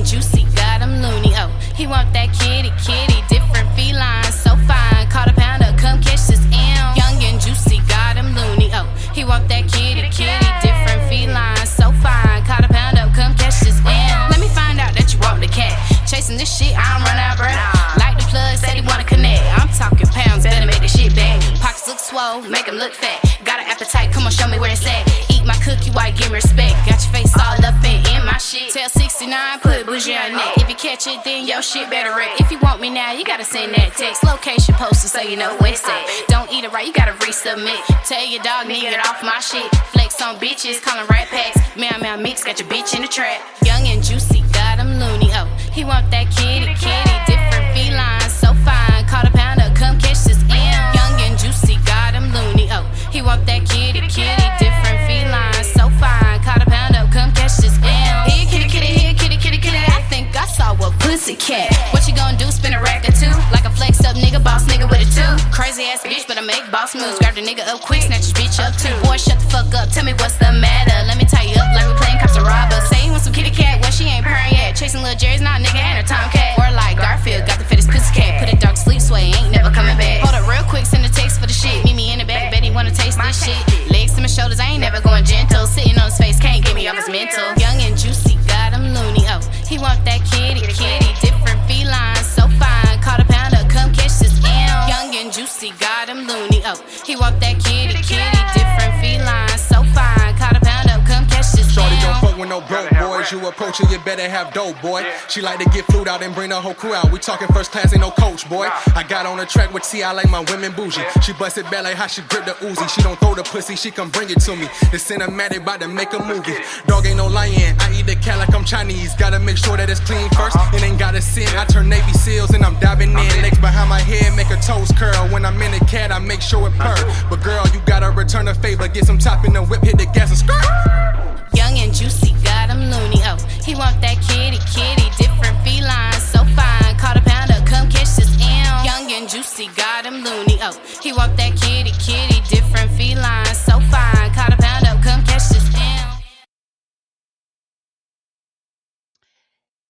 and juicy, got him loony. Oh, he want that kitty, kitty, different feline, so fine. Caught a pounder, come catch this M. Young and juicy, got him loony. Oh, he want that kitty, kitty, different feline, so fine. Caught a pounder, come catch this M. Let me find out that you walk the cat. Chasing this shit, I don't run out of breath. Like the plug, said he wanna connect. I'm talking pounds, better make this shit back. Pockets look swole, make him look fat. Got an appetite, come on, show me where it's at. Eat my cookie while you give me respect. Got your face all up in my shit. Tell 69, put bougie on neck. If you catch it, then your shit better wreck. If you want me now, you gotta send that text. Location posted so you know where it's at. Don't eat it right, you gotta resubmit. Tell your dog, nigga, get off my shit. Flex on bitches, call them rat packs. Meow meow mix, got your bitch in the trap. Young and juicy, got him loony. Oh, he want that kitty, kitty, different feline, so fine. Caught a pounder, come catch this M. Young and juicy, got him loony. Oh, he want that kitty, kitty, different feline, so fine. Caught a pounder, come catch this M. Here, kitty, kitty, here, kitty, kitty, kitty. I think I saw a pussy cat. What you gonna do? Spin a rack or two? Like a flexed up nigga, boss nigga with a two. Crazy ass bitch, but I make boss moves. Grab the nigga up quick, snatch his bitch up too. Boy, shut the fuck up. Tell me what's the matter. Let me tie you up like we playing cops and robbers. Say you want some kitty cat, well she ain't purring yet. Chasing little Jerry's not nigga and her Tomcat. Or like Garfield, got the fittest pussy cat. Put it dark sleep sway, ain't never coming back. Hold up real quick, send a text for the shit. Meet me in the back, bet he wanna taste this shit. Legs to my shoulders, I ain't never going gentle. Sitting on his face, can't get me off his mental. Young and juicy, got him loony. Oh, he want that kitty, kitty, different feline, so fine. Caught a pounder, come catch this M. Young and juicy, got him loony. Oh, he want that kitty, kitty, different feline, so fine. Caught a pounder, come catch this M. Shorty don't fuck with no broke boys. You approachin', you better have dope, boy. She like to get flued out and bring the whole crew out. We talking first class, ain't no coach, boy. I got on a track with T, I like my women bougie. She bust it back like how she grip the Uzi. She don't throw the pussy, she come bring it to me. The cinematic bout to make a movie. Dog ain't no lion, I eat the cat like I'm Chinese. Gotta make sure that it's clean first, it ain't gotta sin. I turn Navy SEALs and I'm diving in. Legs behind my head, make her toes curl. When I'm in the cat, I make sure it purr. But girl, you gotta return a favor. Get some top in the whip, hit the gas and skirt. Young and juicy, got him loony. Oh, he want that kitty, kitty, different feline, so fine. Caught a pounder, come catch this M. Young and juicy, got him loony. Oh, he want that kitty, kitty, different feline, so fine. Caught a pounder, come catch this M.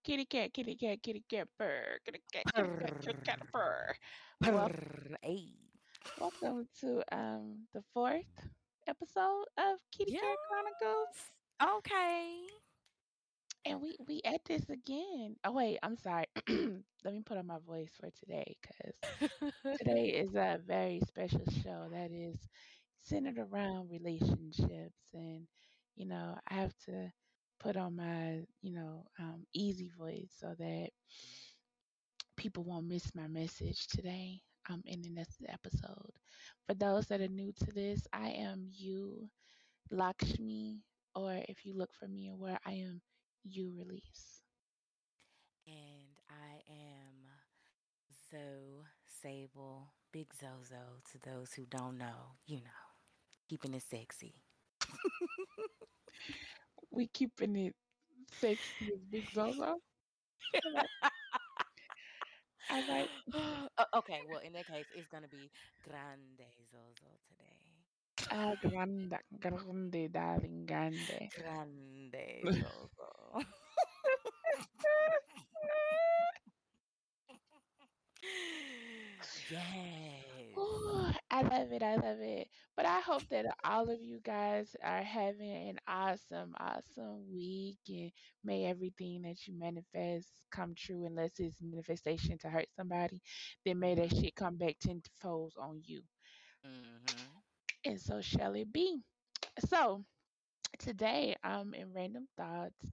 Kitty cat, kitty cat, kitty cat, purr, kitty cat, kitty cat, kitty cat, purr. Welcome to the fourth episode of Kitty Cat Chronicles. Okay. And we at this again. Oh, wait, I'm sorry. Let me put on my voice for today, because today is a very special show that is centered around relationships. And, you know, I have to put on my, you know, easy voice so that people won't miss my message today in the next episode. For those that are new to this, I am Yue Lakshmi. Or if you look for me and where I am, you release. And I am Zo Sable, Big Zozo to those who don't know, you know, keeping it sexy. We keeping it sexy with Big Zozo? I like. Okay, well, in that case, it's going to be Grande Zozo today. Ah, grande, grande, darling, grande. Grande, Zozo. Yes. Ooh, I love it, I love it. But I hope that all of you guys are having an awesome, awesome week. And may everything that you manifest come true, unless it's manifestation to hurt somebody. Then may that shit come back tenfold on you. Mm-hmm. And so shall it be. So today, in Random Thoughts,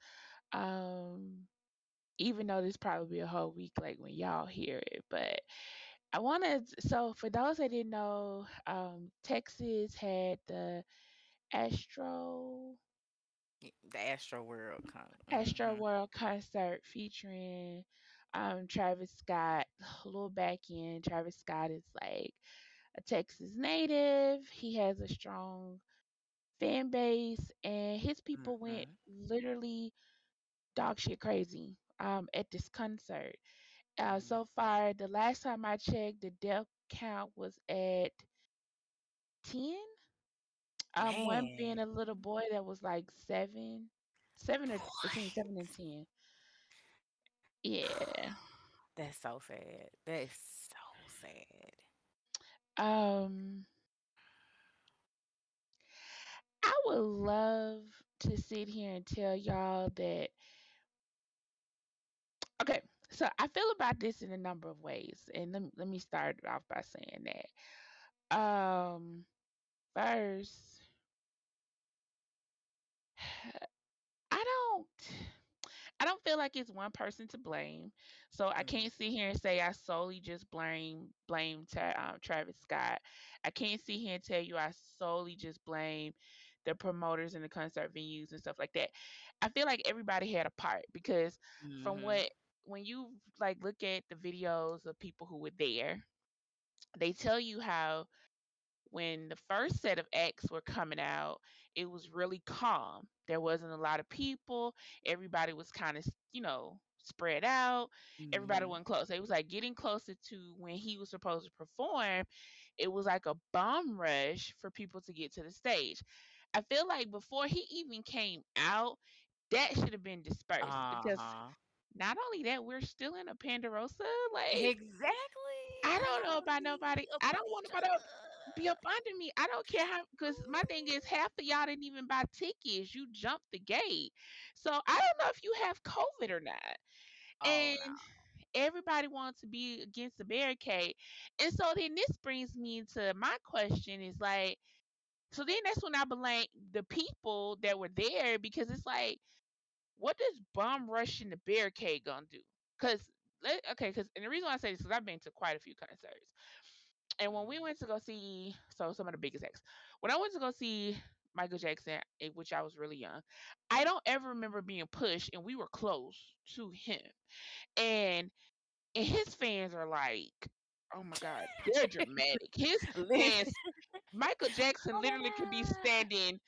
even though this probably a whole week, like when y'all hear it, but I wanna. So for those that didn't know, Texas had the Astroworld concert featuring Travis Scott. A little back end, Travis Scott is like a Texas native. He has a strong fan base, and his people went literally dog shit crazy at this concert. So far, the last time I checked, the death count was at 10. One being a little boy that was like 7 or between 7 and 10. Yeah. That's so sad. That is so sad. I would love to sit here and tell y'all that. Okay, so I feel about this in a number of ways, and let me start off by saying that. First, I don't feel like it's one person to blame, so I can't sit here and say I solely just blame Travis Scott. I can't sit here and tell you I solely just blame the promoters and the concert venues and stuff like that. I feel like everybody had a part, because from when you like look at the videos of people who were there, they tell you how when the first set of acts were coming out, it was really calm. There wasn't a lot of people. Everybody was kind of, spread out. Everybody wasn't close. It was like getting closer to when he was supposed to perform. It was like a bomb rush for people to get to the stage. I feel like before he even came out, that should have been dispersed. Because not only that, we're still in a Pandorosa. Like, exactly. I don't know about nobody. I don't want nobody else be up under me. I don't care how, because my thing is half of y'all didn't even buy tickets. You jumped the gate. So I don't know if you have COVID or not. Everybody wants to be against the barricade. And so then this brings me into my question is like, so then that's when I blame the people that were there, because it's like, what does bomb rushing the barricade gonna do? And the reason why I say this is because I've been to quite a few concerts. And when we went to go see, so some of the biggest acts, when I went to go see Michael Jackson, which I was really young, I don't ever remember being pushed, and we were close to him. And his fans are like, oh my God, they're dramatic. His fans, Michael Jackson literally could be standing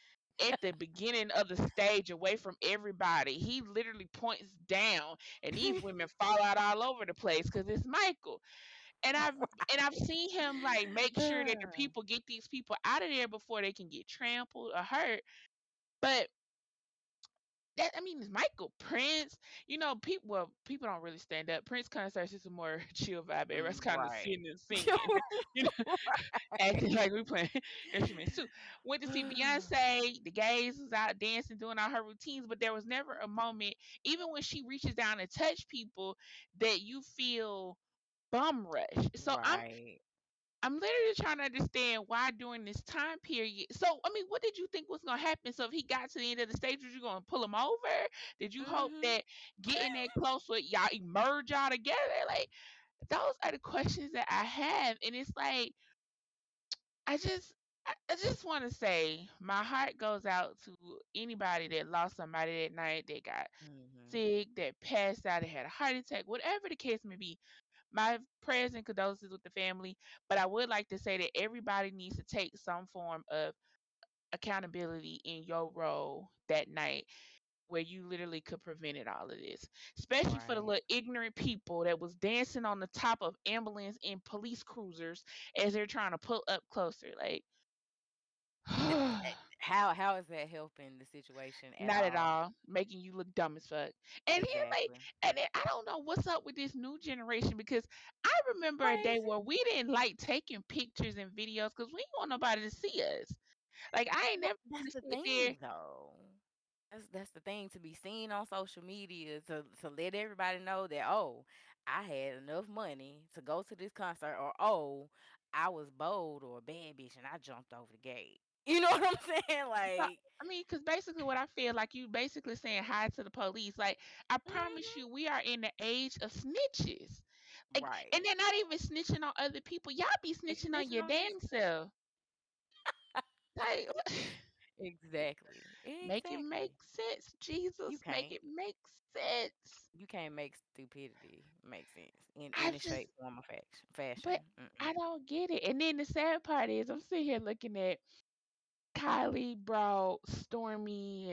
at the beginning of the stage away from everybody. He literally points down, and these women fall out all over the place because it's Michael. And I've seen him like make sure that the people get these people out of there before they can get trampled or hurt. But that, I mean, it's Michael, Prince. People don't really stand up. Prince concerts is a more chill vibe. Everyone's kind of sitting and singing, acting like we playing instruments too. Went to see Beyonce. The gays was out dancing, doing all her routines, but there was never a moment, even when she reaches down and touch people, that you feel bum rush. So right. I'm literally trying to understand why during this time period. So I mean, what did you think was gonna happen? So if he got to the end of the stage, was you gonna pull him over? Did you hope that getting that close with y'all emerge y'all together? Like, those are the questions that I have, and it's like I just want to say my heart goes out to anybody that lost somebody that night, that got sick, that passed out, that had a heart attack, whatever the case may be. My prayers and condolences with the family, but I would like to say that everybody needs to take some form of accountability in your role that night, where you literally could prevent all of this, especially for the little ignorant people that was dancing on the top of ambulance and police cruisers as they're trying to pull up closer. Like, how is that helping the situation at not all? At all, making you look dumb as fuck. And exactly. and then I don't know what's up with this new generation, because I remember a day where we didn't like taking pictures and videos because we didn't want nobody to see us. Like, I ain't never that's the thing, to be seen on social media, to let everybody know that, oh, I had enough money to go to this concert, or oh, I was bold or a bad bitch and I jumped over the gate. You know what I'm saying? Like, I mean, because basically what I feel like, you basically saying hi to the police. Like, I promise you, we are in the age of snitches. Like, right. And they're not even snitching on other people. Y'all be snitching on your damn self. Like, exactly. Make it make sense, Jesus. Make it make sense. You can't make stupidity make sense in any shape, form, or fashion. But I don't get it. And then the sad part is, I'm sitting here looking at Kylie brought Stormi,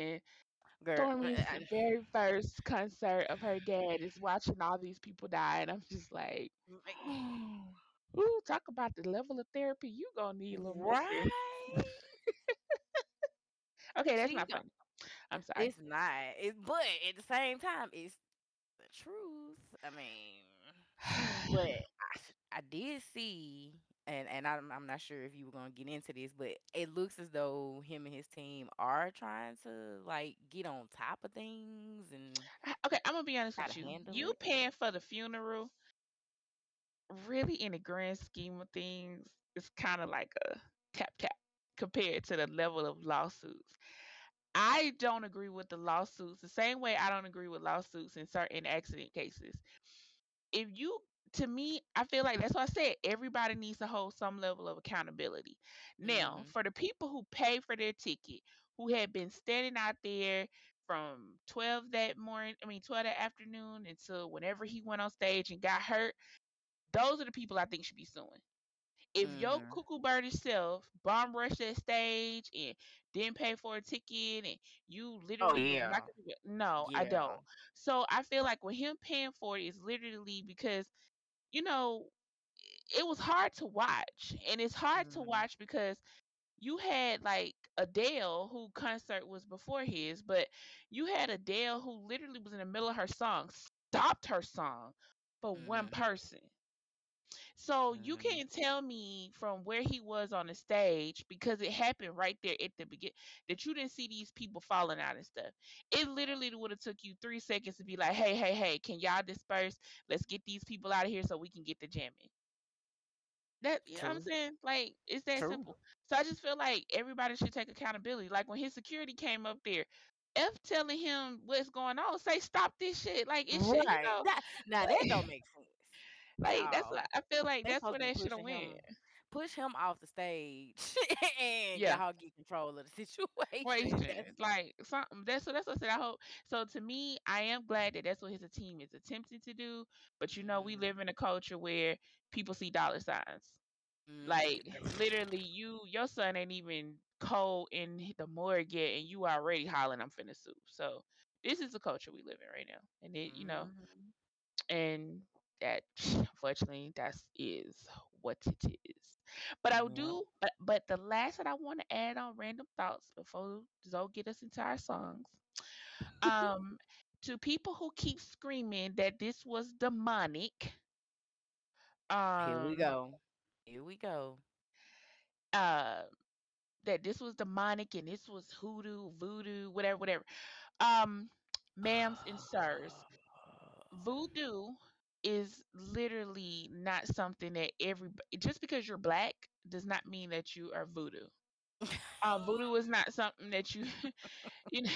and Stormi's very first concert of her dad is watching all these people die, and I'm just like, ooh, talk about the level of therapy you gonna need, little right? Okay, that's not funny. I'm sorry. It's not. But at the same time, it's the truth. I mean, but I did see, and I'm not sure if you were gonna get into this, but it looks as though him and his team are trying to like get on top of things and Okay, I'm gonna be honest try with to you. handle You it. paying for the funeral, really, in the grand scheme of things, it's kind of like a tap tap compared to the level of lawsuits. I don't agree with the lawsuits the same way I don't agree with lawsuits in certain accident cases. If you to me, I feel like that's why I said everybody needs to hold some level of accountability. Now, Mm-hmm. for the people who paid for their ticket, who had been standing out there from 12 that morning, I mean 12 that afternoon until whenever he went on stage and got hurt, those are the people I think should be suing. If your Mm-hmm. cuckoo bird itself bomb rushed that stage and didn't pay for a ticket and you Oh literally was not yeah, gonna get, no, I yeah. don't. So I feel like with him paying for it is literally because, you know, it was hard to watch. And it's hard to Mm-hmm. watch because you had like Adele, who concert was before his, but you had Adele who literally was in the middle of her song, stopped her song for one Mm-hmm. person. So you Mm-hmm. can't tell me from where he was on the stage, because it happened right there at the beginning, that you didn't see these people falling out and stuff. It literally would have took you 3 seconds to be like, hey, can y'all disperse? Let's get these people out of here so we can get the jamming. That, you know what I'm True, saying? Like, it's that true. simple. So I just feel like everybody should take accountability. Like when his security came up there, F telling him what's going on, say stop this shit. Like it should, you Right. know, Now that don't make sense at like that's all. what I feel like They that's supposed where to be that should have pushing him, went. Off the stage, and Yeah. y'all get control of the situation. That's Situations like something. That's what I said. I hope so. To me, I am glad that that's what his team is attempting to do. But we mm-hmm. live in a culture where people see dollar signs. Like literally, your son ain't even cold in the morgue yet, and you already hollering, "I'm finna sue." So this is the culture we live in right now, and it, Mm-hmm. and that unfortunately that is what it is. But I Yeah. do, but the last that I want to add on random thoughts before Zoe get us into our songs, um, to people who keep screaming that this was demonic, Here we um, go. Here we go. uh, that this was demonic and this was hoodoo, voodoo, whatever. Um, ma'ams and sirs, voodoo is literally not something that just because you're black does not mean that you are voodoo. Voodoo is not something that you, you know.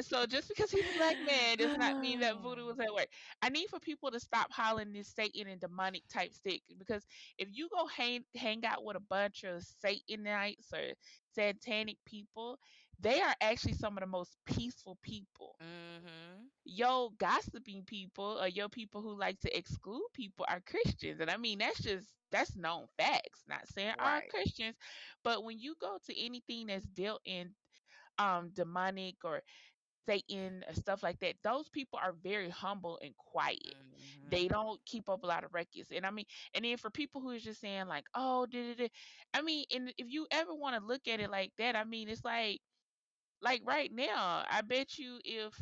So just because he's a black man does not mean that voodoo was at work. I need for people to stop hollering this Satan and demonic type stick, because if you go hang out with a bunch of Satanites or satanic people, they are actually some of the most peaceful people. mm-hmm. Yo gossiping people or yo people who like to exclude people are Christians. And I mean that's known facts. Not saying are Right. Christians, but when you go to anything that's dealt in demonic or Satan or stuff like that, those people are very humble and quiet. They Mm-hmm. don't keep up a lot of records. And then for people who is just saying like, oh, I mean, and if you ever want to look at it like that, I mean it's like right now, I bet you if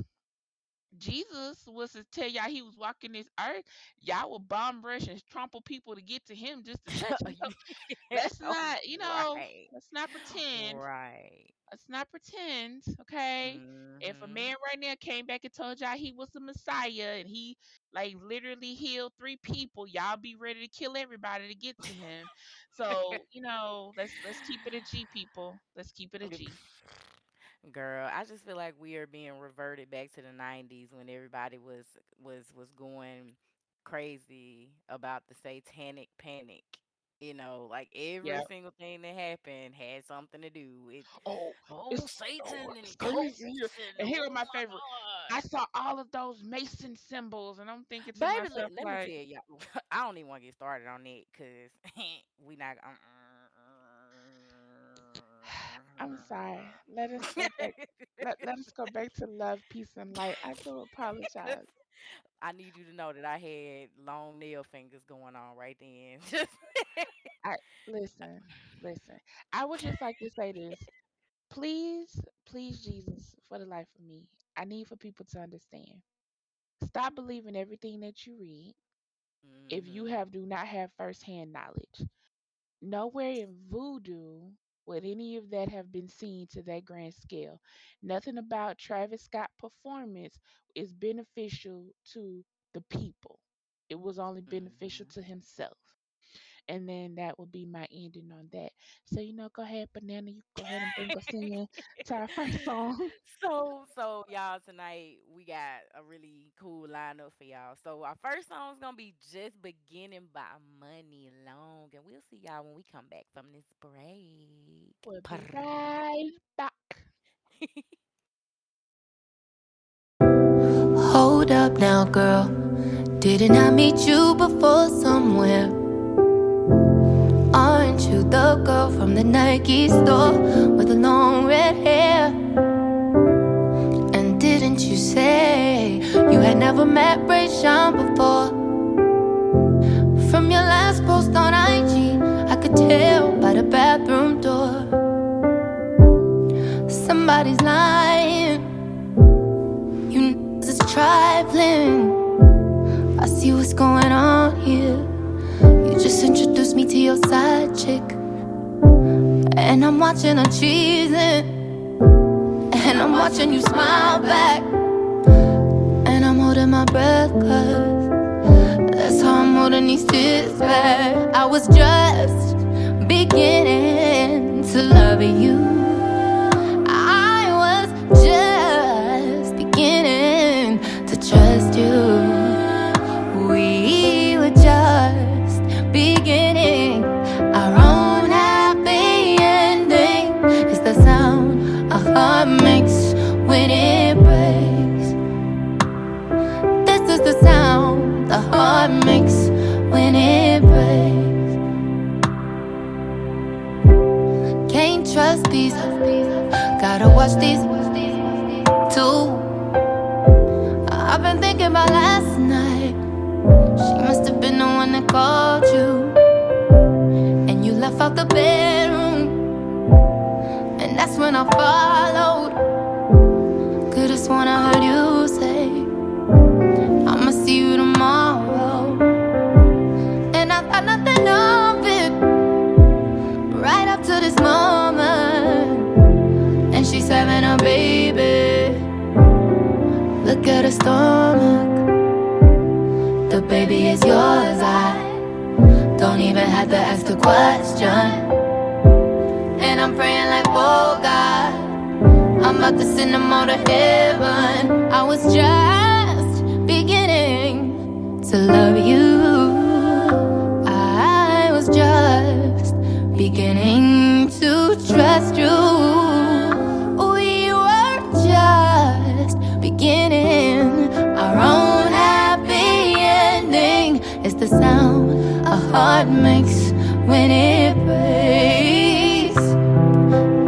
Jesus was to tell y'all he was walking this earth, y'all would bomb rush and trample people to get to him just to touch him. So let's not, Right. let's not pretend. Right. Let's not pretend, okay? If a Mm-hmm. man right now came back and told y'all he was the Messiah and he like literally healed three people, y'all be ready to kill everybody to get to him. So, let's keep it a G, people. Let's keep it a Yep. G. Girl, I just feel like we are being reverted back to the 90s when everybody was going crazy about the satanic panic. Like every Yep. single thing that happened had something to do with Oh, oh it's Satan it's and crazy here. ghosts and And here are oh my my favorite. I God. saw all of those Mason symbols, and I'm thinking to Baby, myself, let me tell like, y'all. I don't even want to get started on it because we not. I'm sorry. Let us go back. Let us go back to love, peace, and light. I do apologize. I need you to know that I had long nail fingers going on right then. I listen. I would just like to say this. Please, please, Jesus, for the life of me, I need for people to understand. Stop believing everything that you read if you do not have firsthand knowledge. Nowhere in voodoo would any of that have been seen to that grand scale. Nothing about Travis Scott performance is beneficial to the people. It was only beneficial to himself. And then that will be my ending on that. So, you know, go ahead, Banana. You go ahead and go sing to our first song. So y'all, tonight we got a really cool lineup for y'all. So our first song is going to be Just Beginning by Muni Long. And we'll see y'all when we come back from this break. We'll be right back. Hold up now, girl. Didn't I meet you before somewhere? Aren't you the girl from the Nike store with the long red hair? And didn't you say you had never met Rayshawn before? From your last post on IG, I could tell by the bathroom door. Somebody's lying, you know it's trifling. I see what's going on here. Just introduce me to your side chick, and I'm watching her cheesing, and I'm watching you smile back, and I'm holding my breath, 'cause that's how I'm holding these tears back. I was just beginning to love you. I was just beginning to trust you. We were just beginning our own happy ending. It's the sound our heart makes when it breaks. This is the sound the heart makes when it breaks. Can't trust these, gotta watch these too. I've been thinking about last night. She must have been the one that called you, and you left out the bedroom, and that's when I followed. Could've sworn I heard you say, I'ma see you tomorrow. And I thought nothing of it, right up to this moment. And she's having a baby. Look at her stomach. The baby is yours, I don't even have to ask the question. And I'm praying like, oh God, I'm about to send them all to heaven. I was just beginning to love you. I was just beginning to trust you. We were just beginning our own. It's the sound a heart makes when it breaks.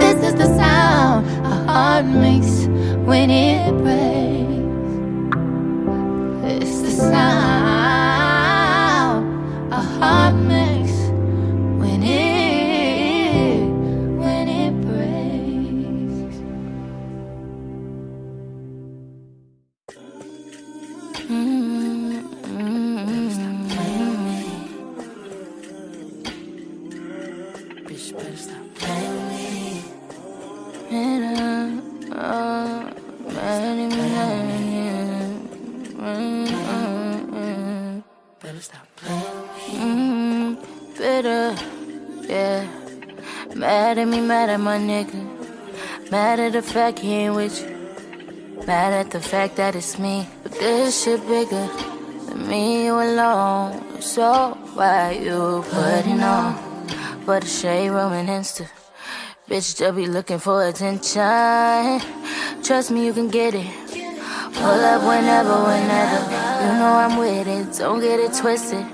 This is the sound a heart makes when it breaks. It's the sound a heart makes when it breaks. Mad at me, mad at my nigga. Mad at the fact he ain't with you. Mad at the fact that it's me. But this shit bigger than me, you alone. So why you putting on for the shade room and Insta? Bitch, they'll be looking for attention. Trust me, you can get it. Pull up whenever. You know I'm with it, don't get it twisted.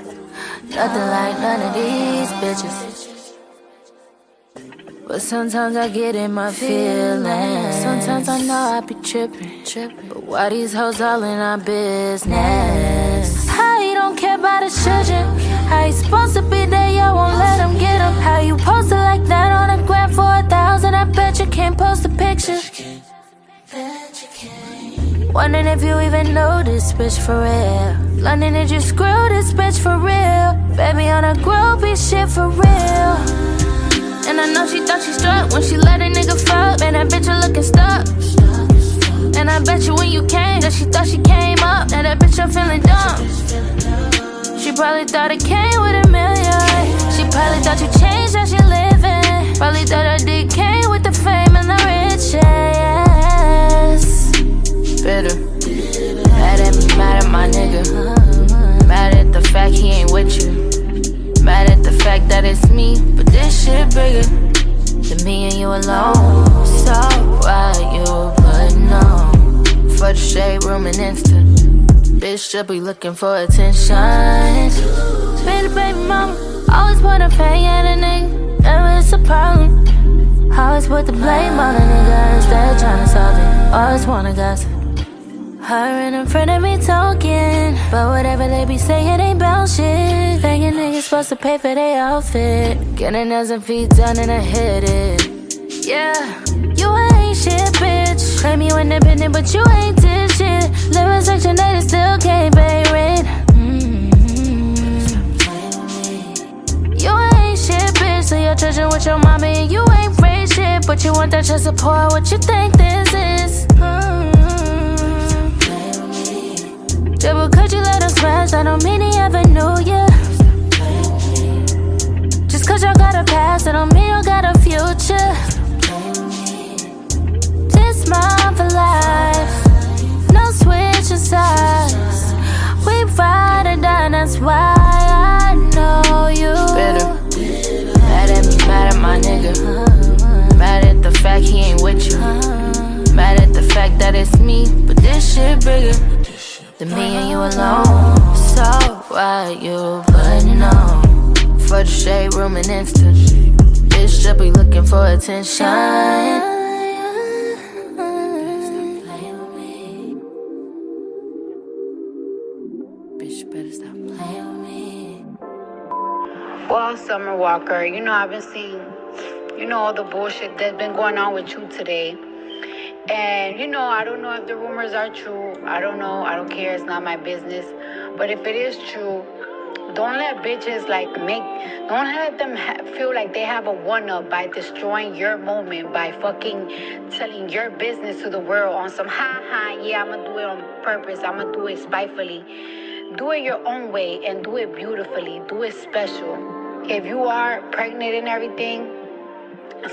Nothing like none of these bitches. But sometimes I get in my feelings. Sometimes I know I be trippin'. But why these hoes all in our business? How you don't care about a surgeon? How you supposed to be there, y'all won't let him get him? How you posted like that on the gram for 1,000? I bet you can't post a picture. Wondering if you even know this bitch for real. London, did you screw this bitch for real? Baby on a gropey shit for real. And I know she thought she struck when she let a nigga fuck. Man, that bitch looking stuck. And I bet you when you came that she thought she came up. Now that bitch I'm feeling dumb. She probably thought it came with $1 million. She probably thought you changed how she living. Probably thought I did came with the fame and the riches. Bitter. Mad at me, mad at my nigga. Mad at the fact he ain't with you. Mad at the fact that it's me, but this shit bigger than me and you alone. So why you putting on for the shade room and Insta? Bitch should be looking for attention. Baby, baby mama, always put a pay at a nigga. Never it's a problem. Always put the blame on a nigga instead of trying to solve it. Always wanna gossip. Her and in front of me talking, but whatever they be saying ain't bout shit. Thinking niggas supposed to pay for their outfit. Getting nails and feet done and I hit it. Yeah, you ain't shit, bitch. Claim you independent, but you ain't this shit. Living section 8 still can't pay rent. You ain't shit, bitch. So you're children with your mommy and you ain't raised shit, but you want that your support. What you think this is? Double, could you let us smash? I don't mean he ever knew ya. Just cause y'all got a past, I don't mean y'all got a future. This mine for life, no switching sides. We ride or die, that's why I know you. Bitter, mad at me, mad at my nigga. Mad at the fact he ain't with you. Mad at the fact that it's me, but this shit bigger than me and you alone. So why you putting on for the shade room and Insta? Bitch should be looking for attention. Well, Summer Walker, you know I've been seeing, you know, all the bullshit that's been going on with you today. And, you know, I don't know if the rumors are true. I don't know. I don't care. It's not my business. But if it is true, don't let bitches, like, don't let them feel like they have a one-up by destroying your moment, by fucking telling your business to the world on some, ha-ha, yeah, I'm going to do it on purpose. I'm going to do it spitefully. Do it your own way and do it beautifully. Do it special. If you are pregnant and everything,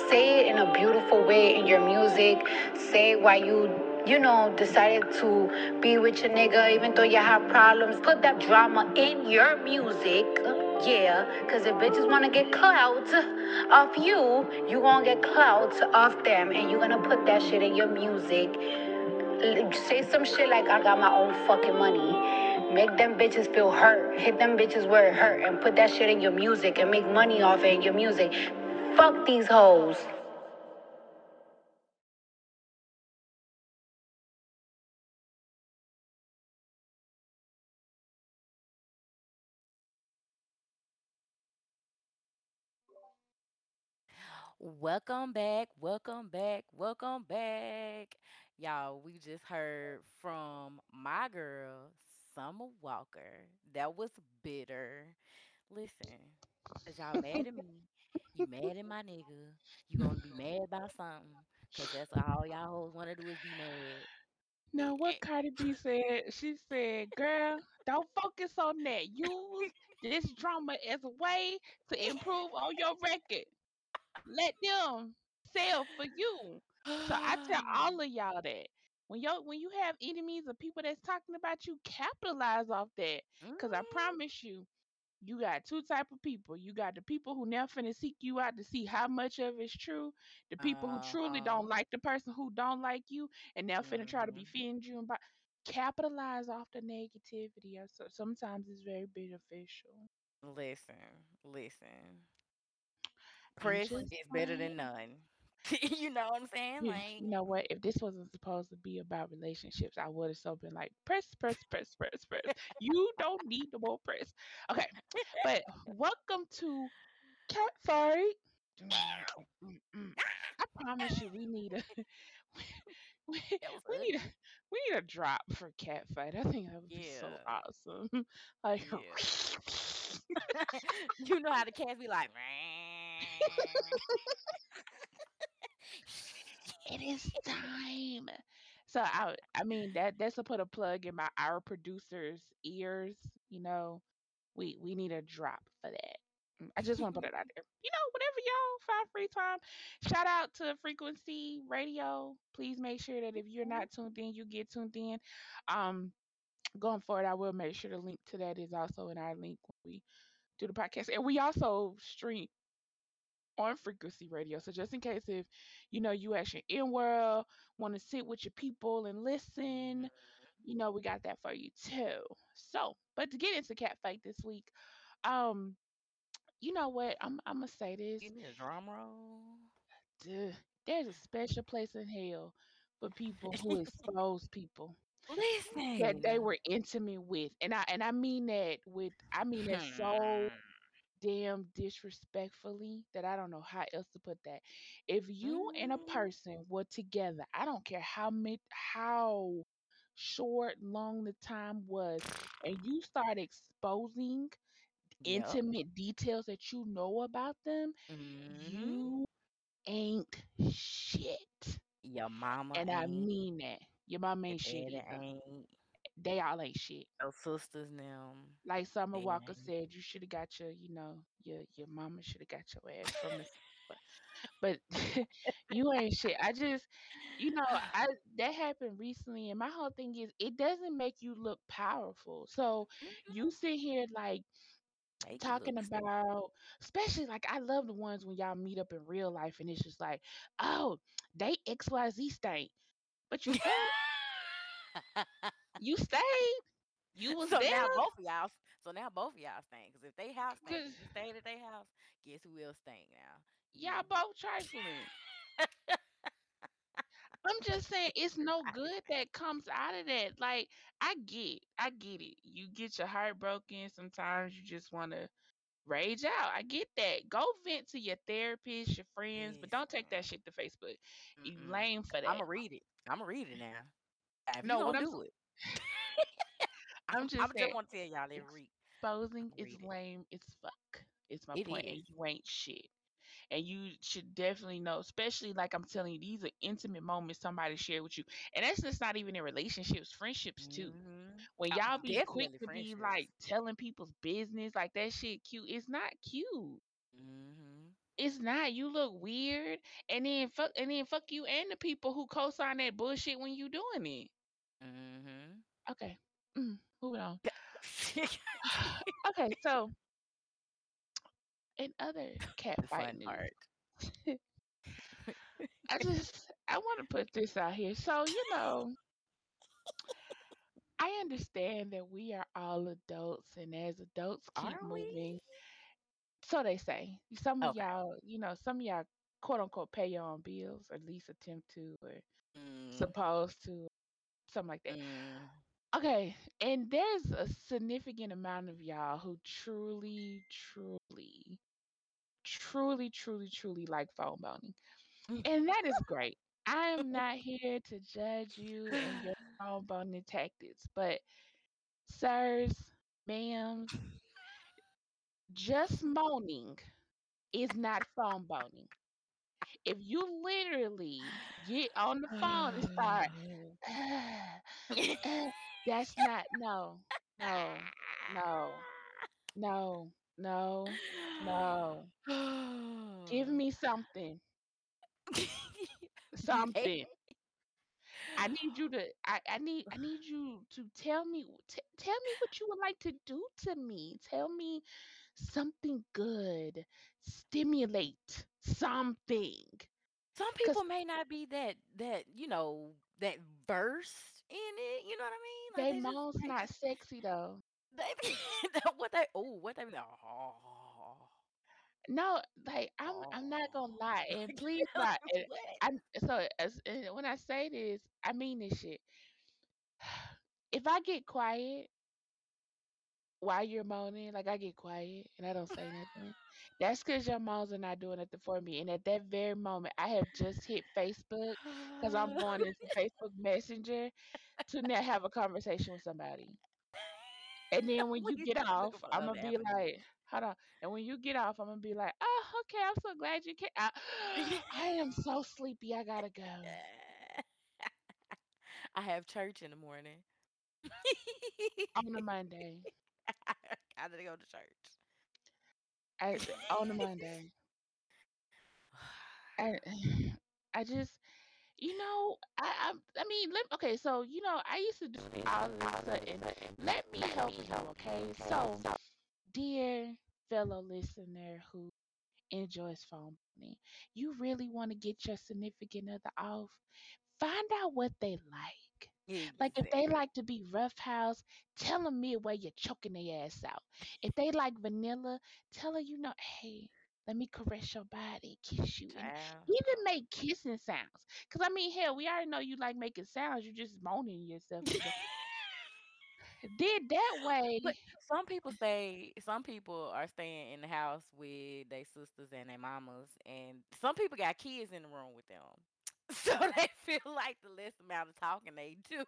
say it in a beautiful way in your music. Say it while you know, decided to be with your nigga, even though you have problems. Put that drama in your music. Yeah, because if bitches want to get clout off you, you going to get clout off them. And you're going to put that shit in your music. Say some shit like, I got my own fucking money. Make them bitches feel hurt. Hit them bitches where it hurt. And put that shit in your music. And make money off it in your music. Fuck these hoes. Welcome back. Y'all, we just heard from my girl, Summer Walker. That was bitter. Listen, is y'all mad at me? You mad at my nigga. You gonna be mad about something. Cause that's all y'all hoes wanna do is be mad. Now, what Cardi B said, she said, girl, don't focus on that. Use this drama as a way to improve on your record. Let them sell for you. So I tell all of y'all that. When you have enemies or people that's talking about you, capitalize off that. Cause I promise you, you got two type of people. You got the people who now finna seek you out to see how much of it's true. The people who truly don't like the person who don't like you and now finna try to befriend you. And capitalize off the negativity. So sometimes it's very beneficial. Listen. Press is better than none. You know what I'm saying? Like, you know what? If this wasn't supposed to be about relationships, I would have so been like, press. You don't need the more press. Okay. But welcome to Cat Fight. I promise you, we need a We, we need a drop for Cat Fight. I think that would be so awesome. Like, you know how the cats be like, it is time. So I mean that's to put a plug in our producers' ears. You know, we need a drop for that. I just want to put it out there. You know, whenever y'all find free time, shout out to Frequency Radio. Please make sure that if you're not tuned in, you get tuned in. Going forward, I will make sure the link to that is also in our link when we do the podcast. And we also stream on Frequency Radio. So just in case if, you know, you actually in world, want to sit with your people and listen, you know, we got that for you too. So, but to get into Cat Fight this week, you know what? I'm gonna say this. Give me a drum roll. Duh, there's a special place in hell for people who expose people. Listen, that they were intimate with, and I mean that so damn disrespectfully that I don't know how else to put that. If you and a person were together, I don't care how short, long the time was, and you start exposing intimate details that you know about them, you ain't shit. Your mama and ain't. I mean that. Your mama ain't shit. Ain't. They all ain't shit. No sisters now. Like Summer Walker said, you should have got your mama should have got your ass from the but you ain't shit. I just, that happened recently, and my whole thing is it doesn't make you look powerful. So you sit here like talking about, especially like I love the ones when y'all meet up in real life and it's just like, oh, they XYZ stayed, but you stayed. You stayed. You was so there. Now both of y'all staying, because if they house stayed, you stayed at their house. Guess who else staying now? Y'all both trifling. I'm just saying it's no good that comes out of that. Like I get it. You get your heart broken. Sometimes you just want to rage out. I get that. Go vent to your therapist, your friends, but don't take that shit to Facebook. Mm-mm. You lame for that. I'ma read it now. If no, you don't do it. I'm just want to tell y'all that exposing is lame as fuck. It's my point. Is. You ain't shit. And you should definitely know, especially like I'm telling you, these are intimate moments somebody shared with you. And that's just not even in relationships, friendships too. Mm-hmm. When y'all be quick to be like telling people's business, like that shit cute. It's not cute. Mm-hmm. It's not. You look weird. And then fuck you and the people who co-sign that bullshit when you doing it. Mm-hmm. Okay. Moving on. Okay, so in other cat fighting art, I want to put this out here. So, I understand that we are all adults, and as adults keep moving. So they say. Some of y'all quote unquote pay your own bills, or at least attempt to, or supposed to, something like that. Mm. Okay, and there's a significant amount of y'all who truly like phone boning. And that is great. I am not here to judge you and your phone boning tactics, but sirs, ma'ams, just moaning is not phone boning. If you literally get on the phone and start, that's not, no. Give me something. I need you to tell me what you would like to do to me. Tell me something good. Stimulate something. Some people may not be that versed in it. You know what I mean? Like they moan's just, not sexy though. No, like I'm not gonna lie, and please not. When I say this, I mean this shit. If I get quiet, while you're moaning, like I get quiet and I don't say nothing. That's because your moans are not doing nothing for me. And at that very moment, I have just hit Facebook because I'm going into Facebook Messenger to now have a conversation with somebody. And then when you get off, I'm going to be like, hold on. And when you get off, I'm going to be like, oh, okay, I'm so glad you came. I am so sleepy. I got to go. I have church in the morning. On a Monday. I gotta go to church. On a Monday. I just, you know, I mean, okay, so, you know, I used to do all of a sudden, let me help you, okay? So, dear fellow listener who enjoys phone money, you really want to get your significant other off? Find out what they like. Yeah, like if they like to be roughhouse, tell them midway you're choking their ass out. If they like vanilla, tell her, you know, hey, let me caress your body, kiss you. And even make kissing sounds. Because, I mean, hell, we already know you like making sounds. You're just moaning yourself. Did that way. But some people are staying in the house with their sisters and their mamas. And some people got kids in the room with them. So they feel like the less amount of talking they do,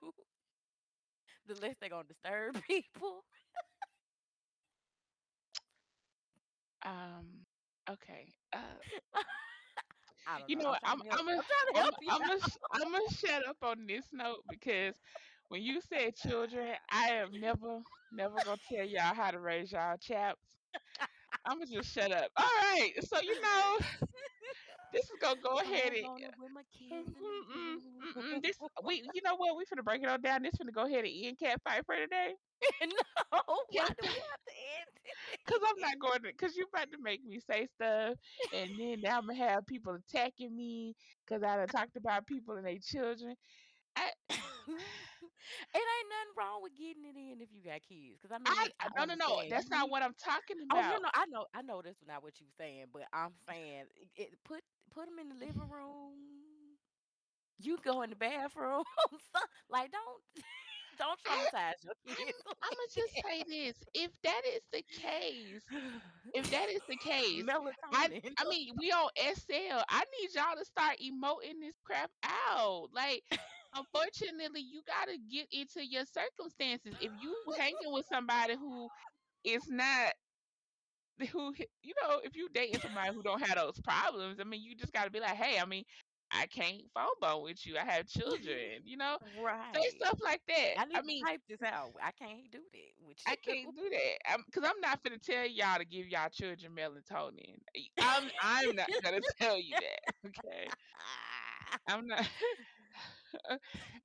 the less they're going to disturb people. Okay. I don't you know what? I'm going to shut up on this note because when you said children, I am never going to tell y'all how to raise y'all chaps. I'm going to just shut up. All right. So, you know, this is going to go ahead and... you know what? We're going to break it all down. This is going to go ahead and end Cat Fight for today. No. Why do we have to end it? Because I'm not going to... Because you're about to make me say stuff. And then now I'm going to have people attacking me because I done talked about people and their children. It ain't nothing wrong with getting it in if you got kids, because I mean, no, that's not what I'm talking about. Oh, no, I know that's not what you saying, but I'm saying put them in the living room. You go in the bathroom, like don't traumatize your kids. I'm gonna just say this: if that is the case, I mean, we on SL. I need y'all to start emoting this crap out, like. Unfortunately, you gotta get into your circumstances. If you hanging with somebody if you dating somebody who don't have those problems, I mean, you just gotta be like, hey, I mean, I can't phone bone with you. I have children, you know, right? Say stuff like that. I mean, type this out. I can't do that with you. I can't do that because I'm not gonna tell y'all to give y'all children melatonin. I'm not gonna tell you that. Okay. I'm not.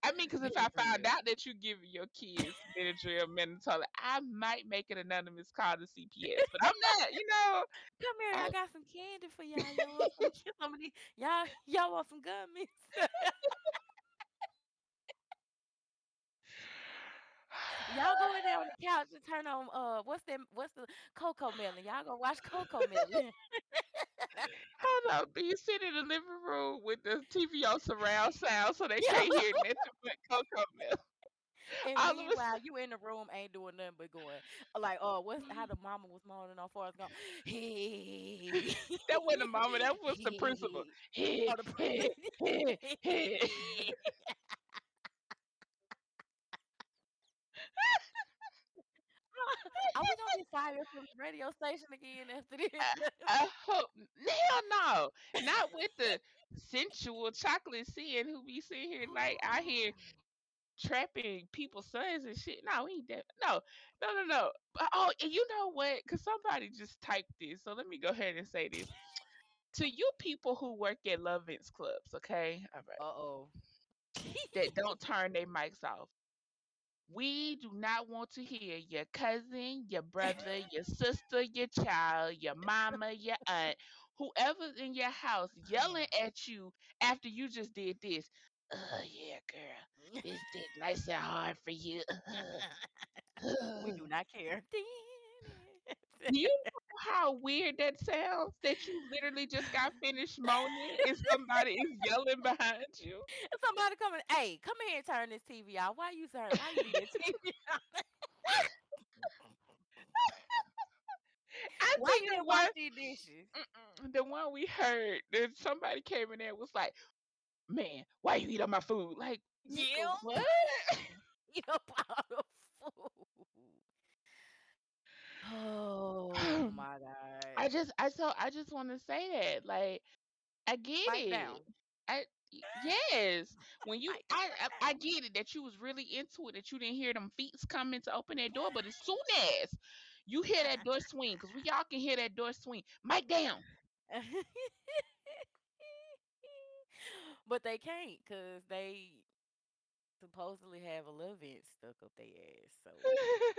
I mean, because if I found out that you give your kids Benadryl, Menthol, I might make an anonymous call to CPS, but I'm not. You know, come here. I got some candy for y'all. Y'all want some gummies? Y'all go in there on the couch and turn on what's the Cocoa Melon? Y'all go watch Cocoa Melon. Hold on, do you sit in the living room with the TV on surround sound so they can't hear nothing but Cocoa Melon? And meanwhile, you in the room ain't doing nothing but going like, oh, what's how the mama was moaning on Forrest Gump? Hey. That wasn't the mama, that was the principal. Hey. Oh, the are we gonna get fired from the radio station again after this? I hope. Hell no, not with the sensual chocolate sin who be sitting here like out here trapping people's sons and shit. No, we ain't that. No. Oh, and you know what? Because somebody just typed this, so let me go ahead and say this to you people who work at Lovins clubs. Okay, all right. That don't turn their mics off. We do not want to hear your cousin, your brother, your sister, your child, your mama, your aunt, whoever's in your house yelling at you after you just did this. Oh, yeah, girl. This did nice and hard for you. We do not care. You know how weird that sounds that you literally just got finished moaning and somebody is yelling behind you? And somebody coming, hey, come here and turn this TV off. Why you turn this TV off? one washing dishes. The one we heard that somebody came in there was like, "Man, why you eat all my food?" Like, yeah, what? Eat up all the food. Oh my God! I just want to say that, like, I get Fight it. Down. Yes, when you, I get it that you was really into it, that you didn't hear them feet coming to open that door, but as soon as you hear that door swing, because we y'all can hear that door swing, mic down. But they can't, because they supposedly have a little vent stuck up their ass,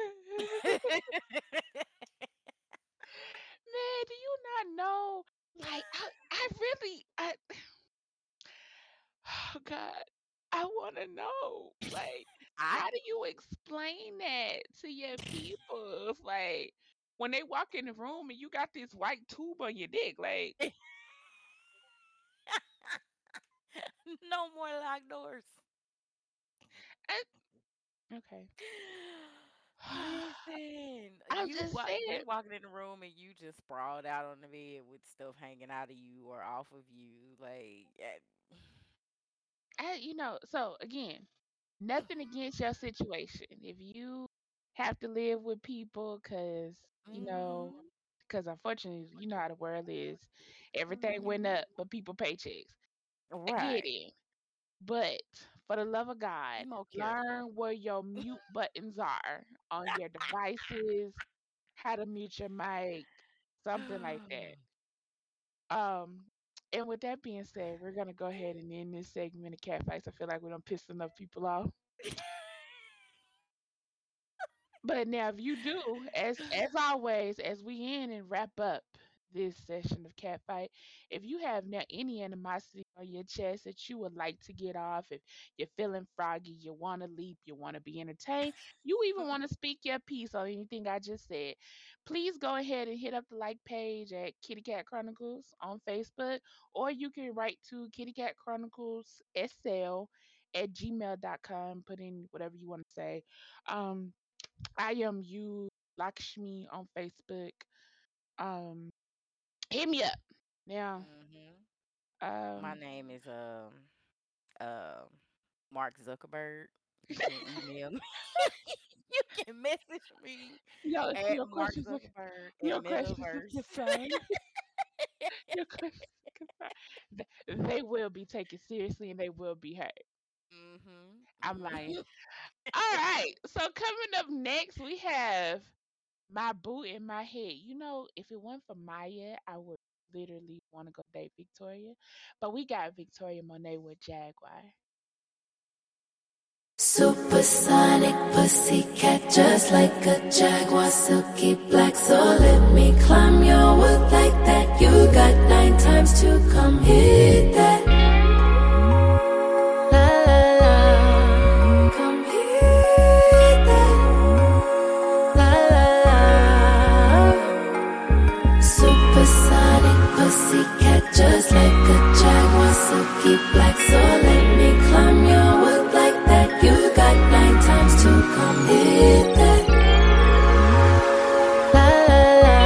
so. Man, do you not know, like, I really oh God, I want to know, like, how do you explain that to your people? It's like, when they walk in the room and you got this white tube on your dick, like. No more locked doors. Okay. Listen, I'm just saying, walking in the room and you just sprawled out on the bed with stuff hanging out of you or off of you, like. So again, nothing against your situation. If you have to live with people, because unfortunately, you know how the world is. Everything went up, but people paychecks. Right. I get it. But for the love of God, learn where your mute buttons are on your devices, how to mute your mic, something like that. And with that being said, we're going to go ahead and end this segment of Cat Fights. I feel like we don't piss enough people off. But now if you do, as always, as we end and wrap up this session of Cat Fight, if you have now any animosity on your chest that you would like to get off, if you're feeling froggy, you want to leap, you want to be entertained, you even want to speak your piece on anything I just said, please go ahead and hit up the like page at Kitty Cat Chronicles on Facebook, or you can write to Kitty Cat Chronicles SL@gmail.com. Put in whatever you want to say. I am Yue Lakshmi on Facebook. Hit me up now. My name is Mark Zuckerberg. You can email me. You can message me. Yo, at Mark Zuckerberg. Your questions is concerned. They will be taken seriously and they will be heard. I'm lying. All right. So coming up next, we have my boo in my head. You know, if it weren't for Maya, I would literally want to go date Victoria. But we got Victoria Monet with Jaguar. Supersonic pussycat, just like a jaguar. Silky black, so let me climb your wood like that. You got 9 times to come hit that. Pussycat, just like a jaguar, silky black, so let me climb your wood like that. You got 9 times to come hit that. La la la,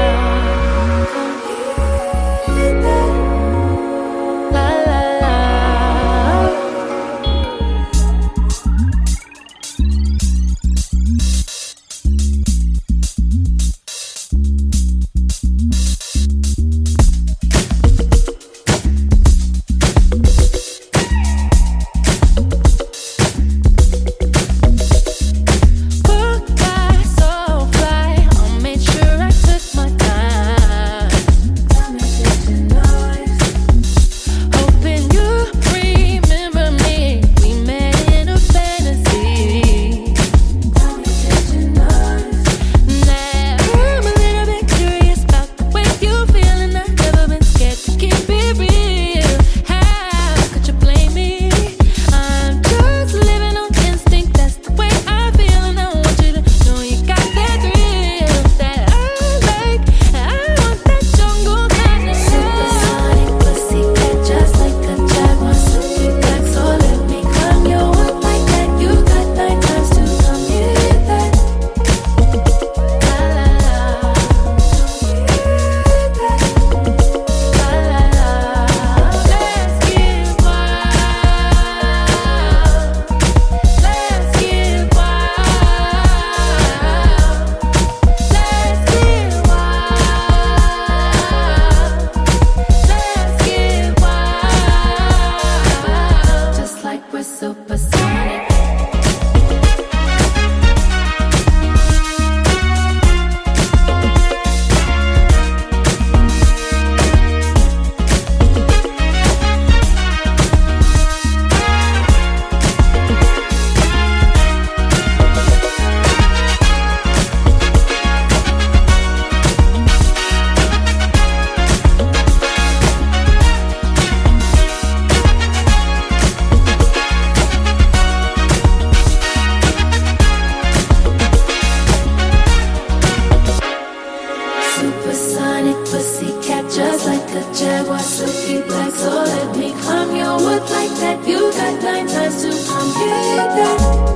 come hit that. La la la. sonic pussycat, just like a jaguar, silky black. So let me climb your wood like that. You got 9 times to come get that.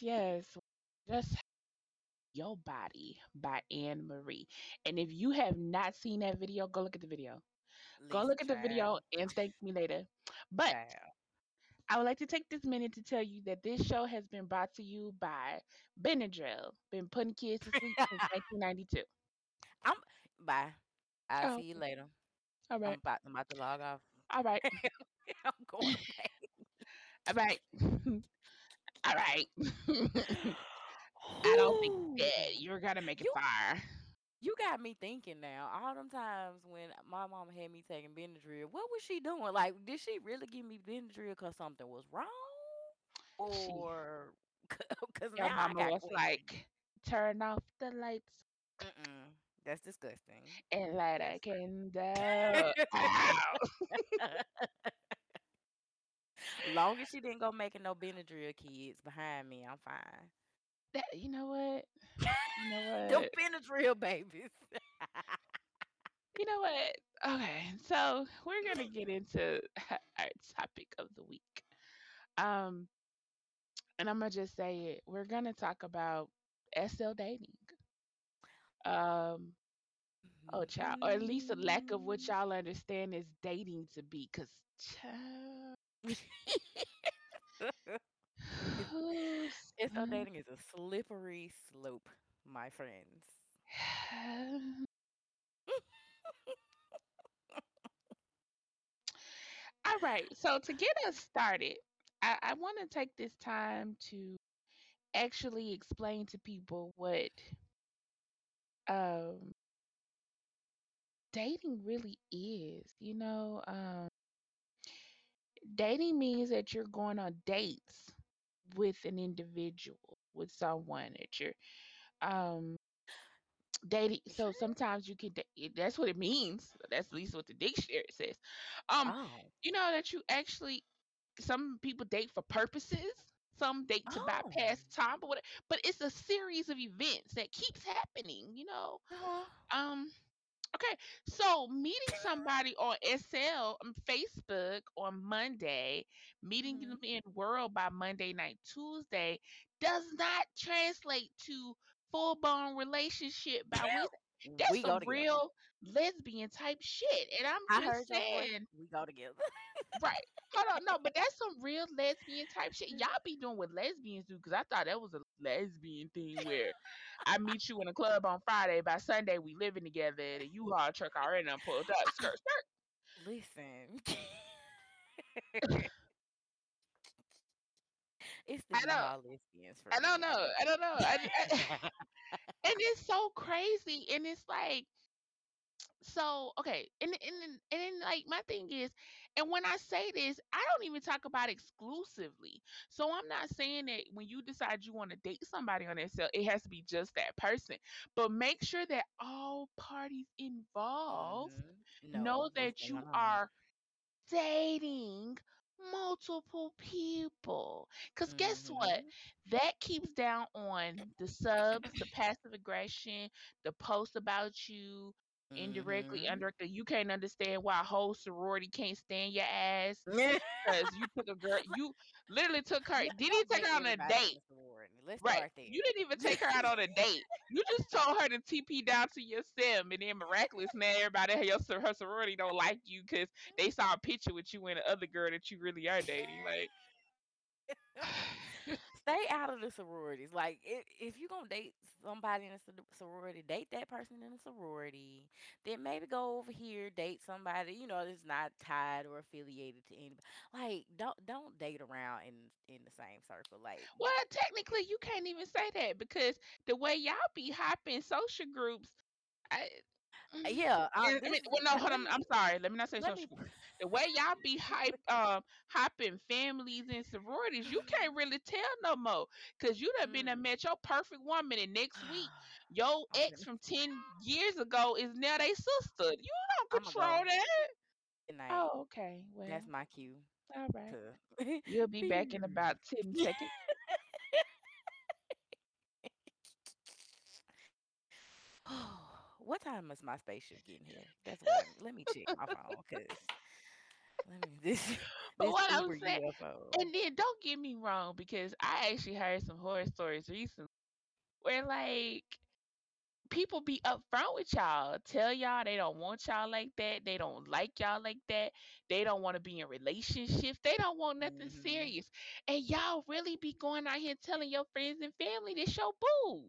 Yes. Just Your Body by Anne Marie. And if you have not seen that video, go look at the video. Go look at the video and thank me later. But I would like to take this minute to tell you that this show has been brought to you by Benadryl. Been putting kids to sleep since 1992. Bye. I'll see you later. All right. I'm about to log off. All right. I'm going back. All right. All right. I don't think that you're going to make it far. You got me thinking now. All them times when my mama had me taking Benadryl, what was she doing? Like, did she really give me Benadryl because something was wrong? Or because my mama was like, turn off the lights. Mm-mm. That's disgusting. And light a candle. Long as she didn't go making no Benadryl kids behind me, I'm fine. That, you know what? You know what? Them Benadryl babies. You know what? Okay, so we're gonna get into our topic of the week. And I'm gonna just say it. We're gonna talk about SL dating. Oh, child, or at least a lack of what y'all understand is dating to be, because child, it's no dating is a slippery slope, my friends. All right, so to get us started, I want to take this time to actually explain to people what dating really is. You know, dating means that you're going on dates with an individual, with someone that you're dating. So sometimes you can that's what it means. That's at least what the dictionary says. You know, that you actually, some people date for purposes, some date to bypass time, but whatever. But it's a series of events that keeps happening, you know. Okay, so meeting somebody on SL, on Facebook on Monday, meeting them in World by Monday night, Tuesday, does not translate to full-blown relationship by Wednesday. That's some real lesbian type shit. And I'm just saying. We go together. Right. Hold on. No, but that's some real lesbian type shit. Y'all be doing what lesbians do, because I thought that was a lesbian thing where I meet you in a club on Friday. By Sunday, we living together in a U-Haul truck already and I'm pulled up. Skirt, skirt. Listen. It's the lesbians. I don't know. I don't know. And it's so crazy. And it's like, so okay. And like my thing is, and when I say this, I don't even talk about exclusively. So I'm not saying that when you decide you want to date somebody on SL, it has to be just that person. But make sure that all parties involved know that you are dating multiple people, because guess what, that keeps down on the subs, the passive aggression, the posts about you indirectly, indirectly. You can't understand why a whole sorority can't stand your ass because you took a girl, you literally took her, didn't take her on a date. Right, you didn't even take her out on a date. You just told her to TP down to your sim, and then miraculous now everybody her sorority don't like you because they saw a picture with you and the other girl that you really are dating. Like, stay out of the sororities. Like, if you're gonna date somebody in a sorority, date that person in a sorority. Then maybe go over here, date somebody, you know, that's not tied or affiliated to anybody. Like, don't date around in the same circle. Like, well, technically you can't even say that, because the way y'all be hopping social groups, I'm sorry. Let me not say social. The way y'all be hopping families and sororities, you can't really tell no more, because you done been and met your perfect woman, and next week your ex from 10 years ago is now they sister. You don't control that. Oh, okay. Well, that's my cue. All right. You'll be back in about 10 seconds. What time is my spaceship getting here? That's what let me check my phone, because let me this. But what I was saying, UFO. And then don't get me wrong, because I actually heard some horror stories recently where like people be upfront with y'all, tell y'all they don't want y'all like that, they don't like y'all like that, they don't want to be in relationships, they don't want nothing serious, and y'all really be going out here telling your friends and family this your boo.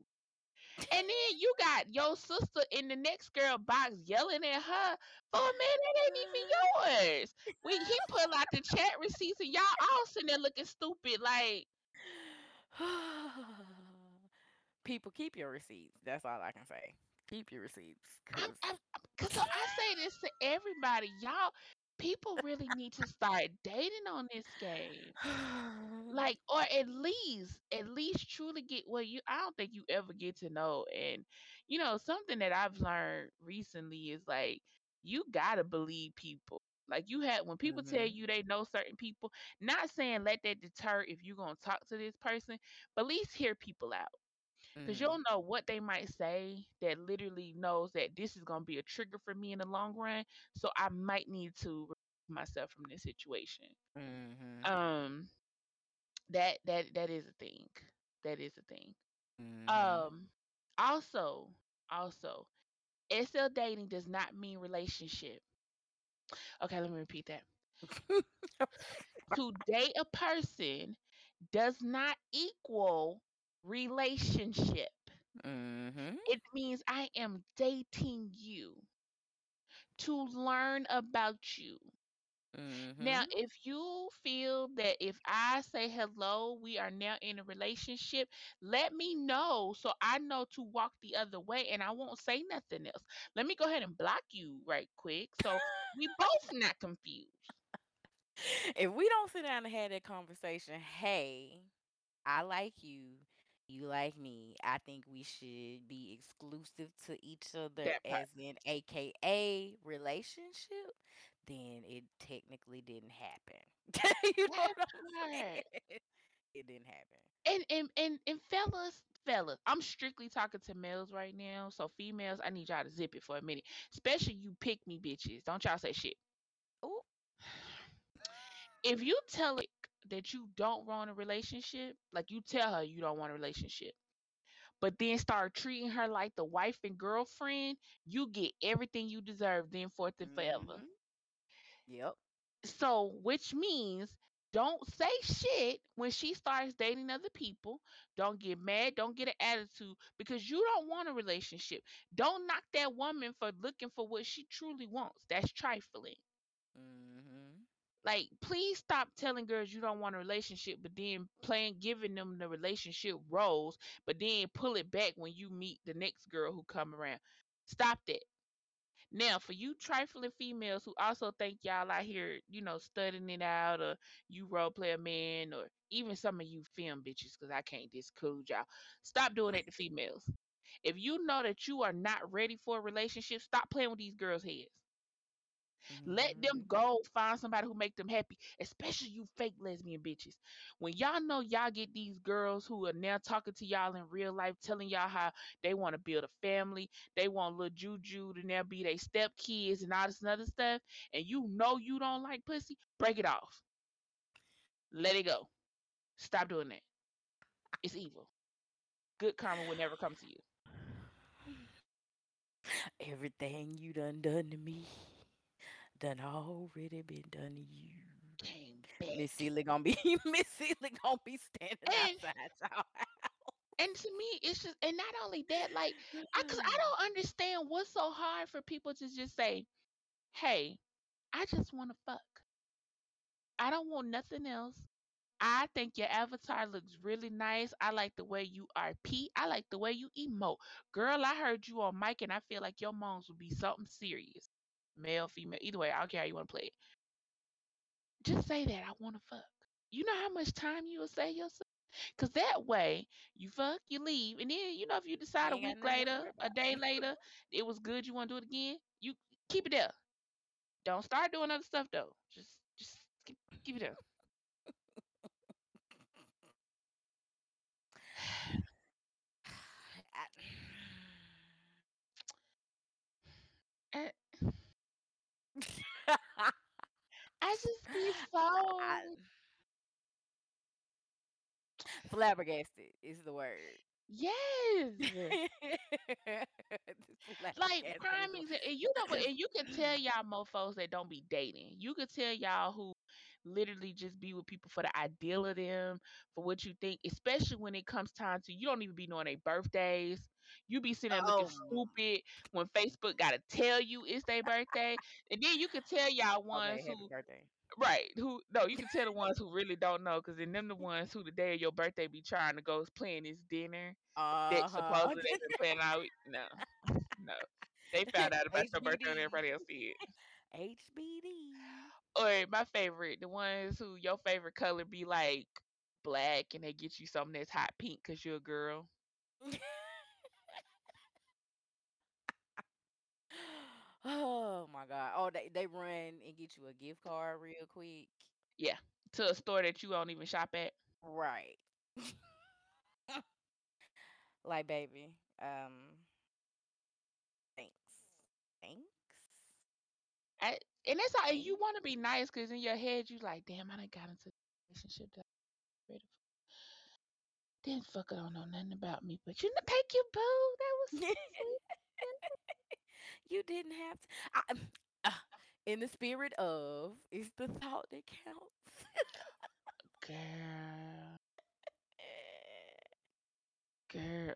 And then you got your sister in the next girl box yelling at her, "Oh man, that ain't even yours." He pull out the chat receipts and y'all all sitting there looking stupid. Like, people, keep your receipts. That's all I can say. Keep your receipts. So I say this to everybody, y'all. People really need to start dating on this game. Like, or at least truly get I don't think you ever get to know. And, you know, something that I've learned recently is like, you got to believe people. Like, when people tell you they know certain people, not saying let that deter if you're going to talk to this person, but at least hear people out. Because you don't know what they might say that literally knows that this is going to be a trigger for me in the long run, so I might need to remove myself from this situation. That is a thing. That is a thing. Also, SL dating does not mean relationship. Okay, let me repeat that. To date a person does not equal relationship. Mm-hmm. It means I am dating you to learn about you. Mm-hmm. Now, if you feel that if I say hello, we are now in a relationship, let me know so I know to walk the other way and I won't say nothing else. Let me go ahead and block you right quick so we both not confused. If we don't sit down and have that conversation, hey, I like you, you like me, I think we should be exclusive to each other as in AKA relationship, then it technically didn't happen. You know what I'm saying? It didn't happen. And fellas, I'm strictly talking to males right now. So females, I need y'all to zip it for a minute. Especially you pick me bitches. Don't y'all say shit. Ooh. If you tell it that you don't want a relationship, like you tell her you don't want a relationship, but then start treating her like the wife and girlfriend, you get everything you deserve then forth and forever. Yep. So, which means don't say shit when she starts dating other people. Don't get mad. Don't get an attitude because you don't want a relationship. Don't knock that woman for looking for what she truly wants. That's trifling. Mm-hmm. Like, please stop telling girls you don't want a relationship, but then giving them the relationship roles, but then pull it back when you meet the next girl who come around. Stop that. Now, for you trifling females who also think y'all out here, you know, studying it out, or you role play a man, or even some of you film bitches, because I can't disclude y'all. Stop doing that to females. If you know that you are not ready for a relationship, stop playing with these girls' heads. Mm-hmm. Let them go find somebody who make them happy, especially you fake lesbian bitches. When y'all know y'all get these girls who are now talking to y'all in real life, telling y'all how they want to build a family, they want little juju to now be their stepkids and all this and other stuff, and you know you don't like pussy, break it off. Let it go. Stop doing that. It's evil. Good karma will never come to you. Everything you done to me done already been done to you. Miss Seeley gonna be standing outside y'all house. And to me, it's just, and not only that, like, because I don't understand what's so hard for people to just say, hey, I just want to fuck. I don't want nothing else. I think your avatar looks really nice. I like the way you are, P. I like the way you emote. Girl, I heard you on mic and I feel like your moms would be something serious. Male, female, either way, I don't care how you want to play it. Just say that I want to fuck. You know how much time you will save yourself? Because that way, you fuck, you leave, and then, you know, if you decide a week later, a day later, it was good, you want to do it again, you keep it there. Don't start doing other stuff, though. Just keep it there. I just be so flabbergasted is the word. Yes. Like crime is, and you know what, and you can tell y'all mofos that don't be dating. You can tell y'all who literally just be with people for the ideal of them, for what you think, especially when it comes time to, you don't even be knowing their birthdays. You be sitting there looking stupid when Facebook gotta tell you it's their birthday. And then you can tell y'all ones you can tell the ones who really don't know, because then them the ones who the day of your birthday be trying to go playing this dinner that's supposedly they've been playing out. No. They found out about your birthday and everybody else did. HBD. Or my favorite, the ones who your favorite color be like black and they get you something that's hot pink because you're a girl. Oh my God. Oh, they run and get you a gift card real quick. Yeah. To a store that you don't even shop at. Right. Like, baby, thanks. And that's how you want to be nice, because in your head you like, damn, I done got into a relationship that I'm ready for. Then fucker don't know nothing about me, but you know, thank you, boo. That was so sweet. You didn't have to. Uh, In the spirit of, it's the thought that counts. Girl. Girl.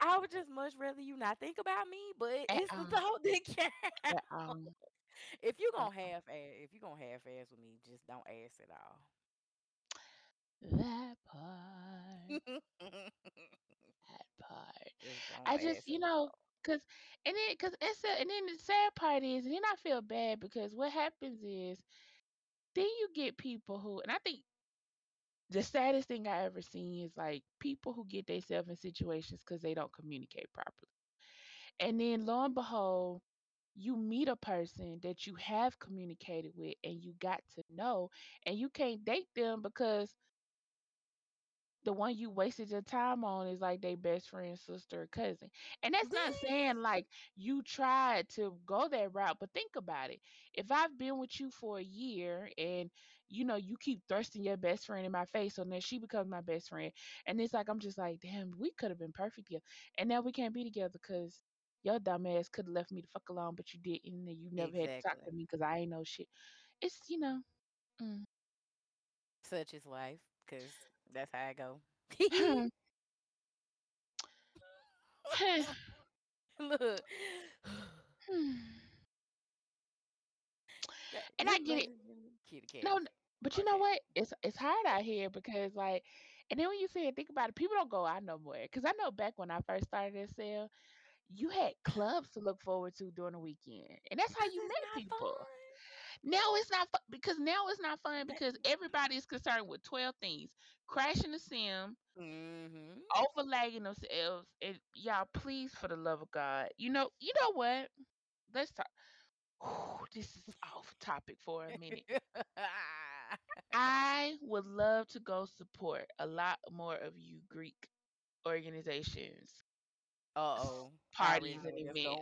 I would just much rather you not think about me, but it's the thought that counts. If you're going to half-ass with me, just don't ass at all. That part. That part. I just, you know, and then the sad part is, and then I feel bad because what happens is, then you get people who, and I think the saddest thing I ever seen is like people who get themselves in situations because they don't communicate properly, and then lo and behold, you meet a person that you have communicated with and you got to know, and you can't date them because the one you wasted your time on is like their best friend, sister, or cousin. And that's not saying like you tried to go that route, but think about it. If I've been with you for a year and, you know, you keep thrusting your best friend in my face, so then she becomes my best friend. And it's like, I'm just like, damn, we could have been perfect together. And now we can't be together because your dumb ass could have left me the fuck alone, but you didn't, and you never had to talk to me because I ain't know shit. It's, you know. Mm. Such is life, because that's how I go. Look. And I get it. No, but you know what? It's hard out here because, like, and then when you say it, think about it, people don't go out no more. Because I know back when I first started at SL, you had clubs to look forward to during the weekend. And that's how you met people. Fun. Now it's not fun because everybody is concerned with 12 things. Crashing the sim, overlagging themselves. And y'all, please, for the love of God. You know what? Let's talk. Ooh, this is off topic for a minute. I would love to go support a lot more of you Greek organizations. Parties and events.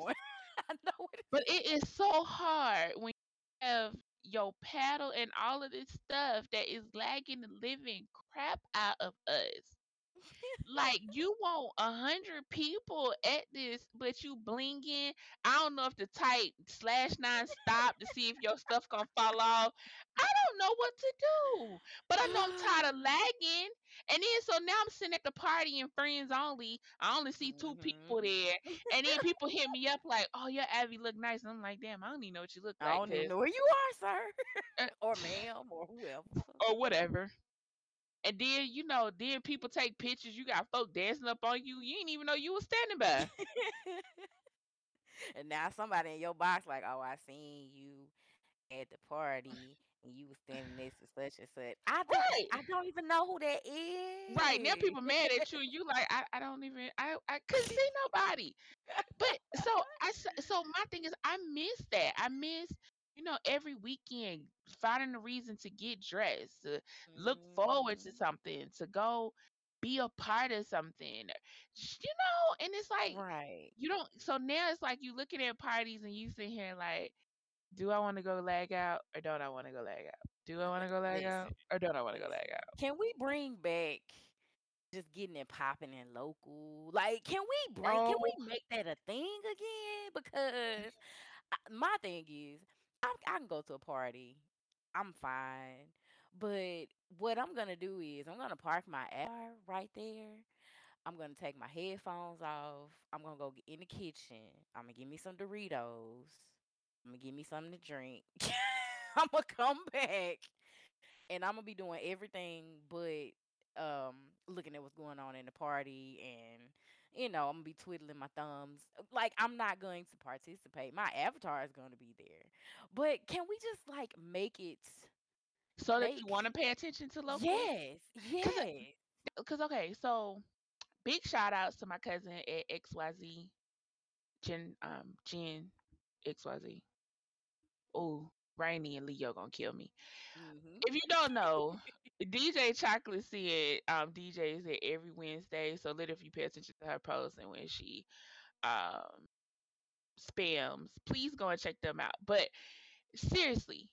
I know it is. But it is so hard when you have your paddle and all of this stuff that is lagging the living crap out of us. Like, you want 100 people at this, but you blinging. I don't know if to type /nonstop to see if your stuff gonna fall off. I don't know what to do, but I know I'm tired of lagging. And then so now I'm sitting at the party and friends only. I only see 2 people there, and then people hit me up like, "Oh, your Abby look nice," and I'm like, "Damn, I don't even know what you look like. I don't even know where you are, sir, or ma'am, or whoever, or whatever." And then, you know, then people take pictures. You got folk dancing up on you. You didn't even know you were standing by. And now somebody in your box like, oh, I seen you at the party and you were standing next to such and such. I don't even know who that is. Right. Now people mad at you. And you like, I couldn't see nobody. But so my thing is I miss that. I miss, you know, every weekend, finding a reason to get dressed, to look forward to something, to go be a part of something, you know, and it's like, right. You don't, so now it's like you looking at parties and you sit here like, do I want to go lag out or don't I want to go lag out? Do I want to go lag out or don't I want to go lag out? Can we bring back just getting it popping and local? Like, can we make that a thing again? Because my thing is, I can go to a party. I'm fine. But what I'm going to do is I'm going to park my car right there. I'm going to take my headphones off. I'm going to go get in the kitchen. I'm going to give me some Doritos. I'm going to give me something to drink. I'm going to come back. And I'm going to be doing everything but looking at what's going on in the party, and you know, I'm gonna be twiddling my thumbs. Like, I'm not going to participate. My avatar is going to be there. But can we just like make it so that you want to pay attention to local? Yes. Because okay, so big shout outs to my cousin at XYZ, Jen XYZ. Oh. Rainy and Leo gonna kill me. If you don't know, DJ Chocolate said DJs at every Wednesday. So literally, if you pay attention to her posts and when she spams, please go and check them out. But seriously,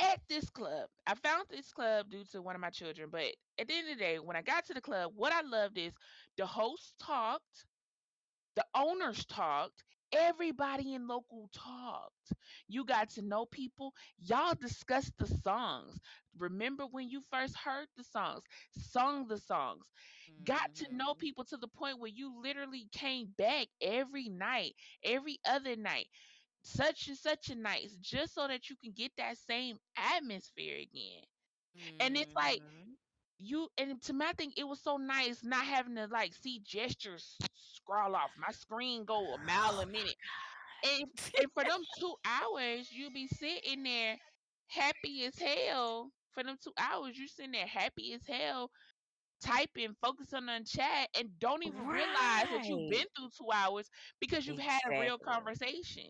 at this club, I found this club due to one of my children. But at the end of the day, when I got to the club, what I loved is the host talked, the owners talked, Everybody in local talked. You got to know people. Y'all discussed the songs. Remember when you first heard the songs, sung the songs, got to know people to the point where you literally came back every night, every other night, such and such a night, just so that you can get that same atmosphere again. And it's like, and to my thing, it was so nice not having to like see gestures scroll off. My screen go a mile a minute. And for them 2 hours, you be sitting there happy as hell. For them 2 hours, you sitting there happy as hell, typing, focusing on chat, and don't even realize that you've been through 2 hours because you've had a real conversation.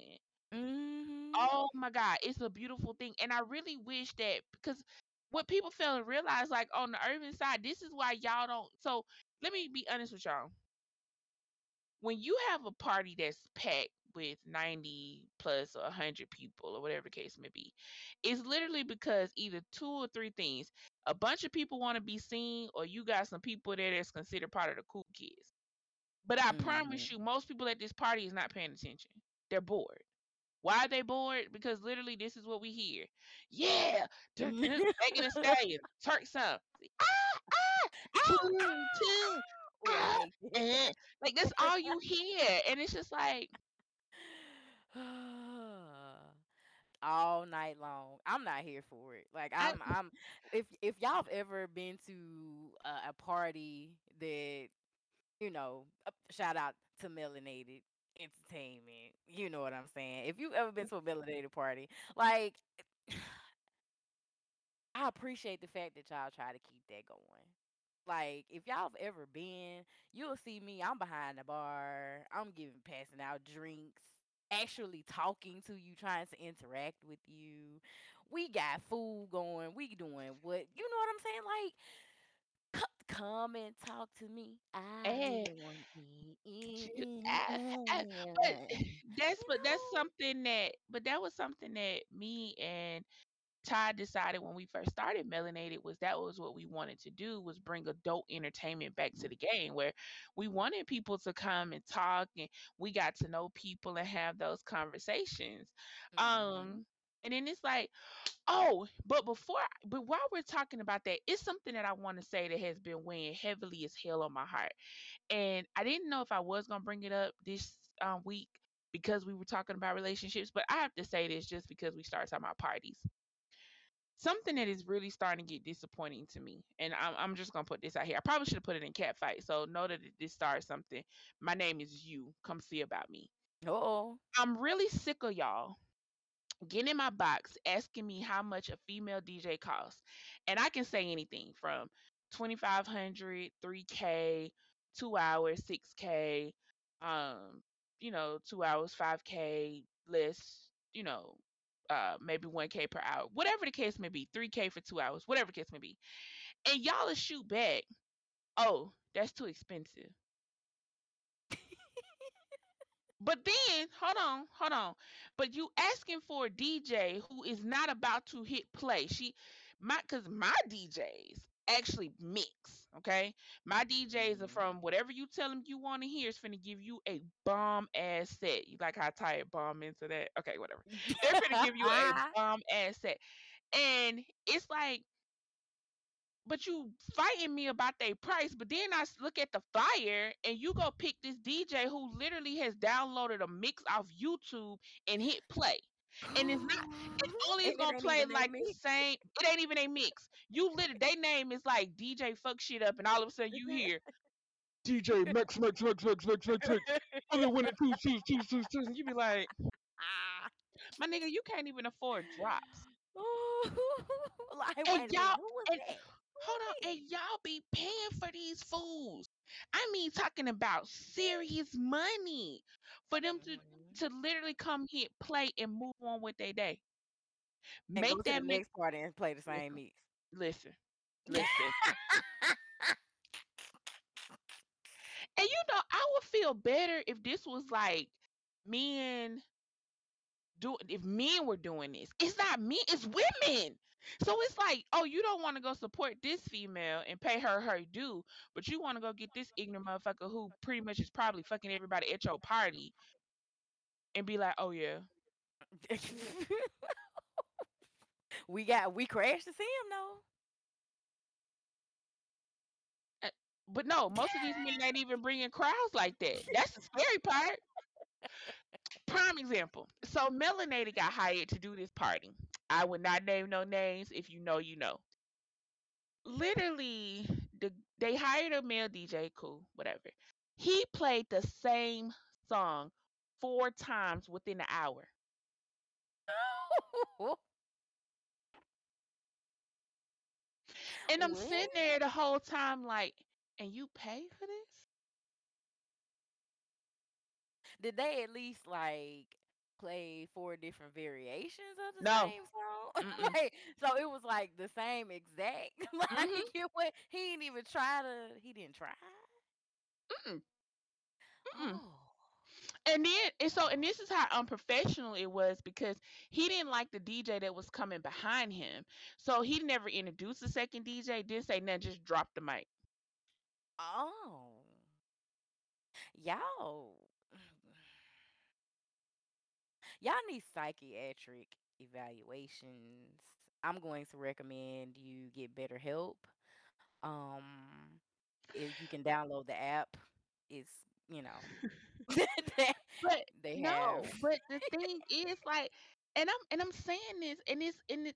Oh my God, it's a beautiful thing. And I really wish that, because what people fail to realize, like on the urban side, this is why y'all don't. So let me be honest with y'all. When you have a party that's packed with 90 plus or 100 people or whatever the case may be, it's literally because either two or three things. A bunch of people want to be seen, or you got some people there that's considered part of the cool kids. But I promise you, most people at this party is not paying attention. They're bored. Why are they bored? Because literally this is what we hear. Yeah, making a stallion, Turk song. Like that's all you hear, and it's just like all night long. I'm not here for it. Like I'm. If y'all have ever been to a party that, you know, shout out to Melanated Entertainment, you know what I'm saying, if you've ever been to a Melanated party, like I appreciate the fact that y'all try to keep that going. Like if y'all have ever been, you'll see me, I'm behind the bar, I'm passing out drinks, actually talking to you, trying to interact with you, we got food going, we doing what, you know what I'm saying, like come and talk to me. That was something that me and Todd decided when we first started Melanated, was what we wanted to do, was bring adult entertainment back to the game, where we wanted people to come and talk, and we got to know people and have those conversations. And then it's like, but while we're talking about that, it's something that I want to say that has been weighing heavily as hell on my heart. And I didn't know if I was going to bring it up this week because we were talking about relationships, but I have to say this just because we started talking about parties. Something that is really starting to get disappointing to me, and I'm just going to put this out here. I probably should have put it in Cat Fight, so know that this starts something. My name is Yue. Come see about me. Uh-oh. I'm really sick of y'all getting in my box asking me how much a female DJ costs, and I can say anything from $2,500, $3,000, 2 hours, $6,000, you know, 2 hours, $5,000, less, you know, maybe $1,000 per hour, whatever the case may be, $3,000 for 2 hours, whatever the case may be, and y'all will shoot back, oh, that's too expensive. But then, hold on. But you asking for a DJ who is not about to hit play. Because my DJs actually mix, okay? My DJs are from whatever you tell them you want to hear is finna give you a bomb-ass set. You like how I tie a bomb into that? Okay, whatever. They're finna give you a bomb-ass set. And it's like, but you fighting me about their price, but then I look at the flyer and you go pick this DJ who literally has downloaded a mix off YouTube and hit play. And it's gonna play like the same, it ain't even a mix. You literally, their name is like DJ Fuck Shit Up, and all of a sudden you hear DJ Max. Other winner, two. You be like, my nigga, you can't even afford drops. Hold on, and y'all be paying for these fools. I mean, talking about serious money for them to literally come here, play, and move on with their day. Make go to that the mix next party and play the same mix. Listen. And you know, I would feel better if this was like if men were doing this. It's not men, it's women. So it's like, oh, you don't want to go support this female and pay her due, but you want to go get this ignorant motherfucker who pretty much is probably fucking everybody at your party and be like, oh yeah. We crashed the sim though. But no, most of these men ain't even bringing crowds like that. That's the scary part. Prime example. So Melanated got hired to do this party. I would not name no names. If you know, you know. Literally, they hired a male DJ. Cool, whatever. He played the same song 4 times within an hour. And I'm sitting there the whole time like, and you pay for this? Did they at least like play 4 different variations of the same song? Like, so it was like the same exact. Like it went, he didn't try. Oh. And this is how unprofessional it was, because he didn't like the DJ that was coming behind him. So he never introduced the second DJ, didn't say nothing, just dropped the mic. Oh. Y'all need psychiatric evaluations. I'm going to recommend you get better help. If you can download the app, it's but they have. No, but the thing is, like, and I'm saying this,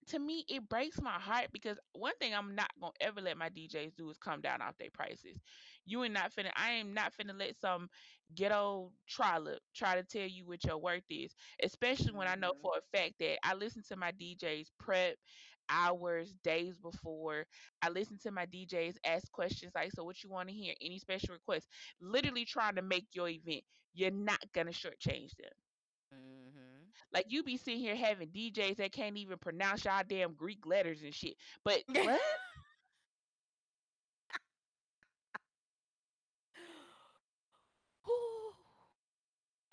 to me it breaks my heart, because one thing I'm not gonna ever let my DJs do is come down off their prices. I am not finna let some ghetto trollop try to tell you what your worth is, especially when I know for a fact that I listen to my DJs prep hours, days before. I listen to my DJs ask questions like, so what you want to hear? Any special requests? Literally trying to make your event. You're not gonna shortchange them. Like, you be sitting here having DJs that can't even pronounce y'all damn Greek letters and shit. But what?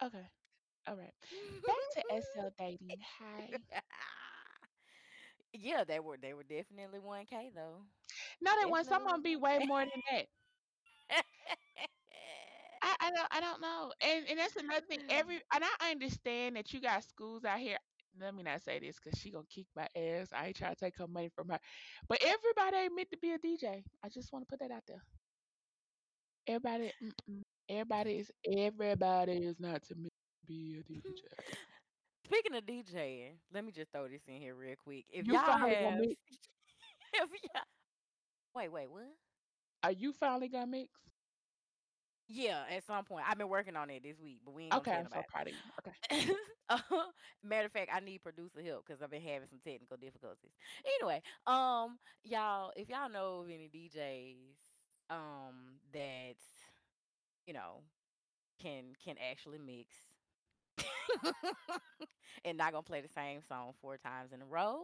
Okay. All right. Back to SL dating. Hi. Yeah, they were definitely 1K though. No, they weren't. Someone be way more than that. I don't know. And that's another thing. I understand that you got schools out here. Let me not say this, because she gonna kick my ass. I ain't trying to take her money from her. But everybody ain't meant to be a DJ. I just want to put that out there. Everybody is not to be a DJ. Speaking of DJing, let me just throw this in here real quick. If you y'all have, wait, what? Are you finally gonna mix? Yeah, at some point. I've been working on it this week, but we ain't gonna talk about it. Okay, I'm so proud of you. Okay. Matter of fact, I need producer help because I've been having some technical difficulties. Anyway, y'all, if y'all know of any DJs, that can actually mix and not gonna play the same song 4 times in a row.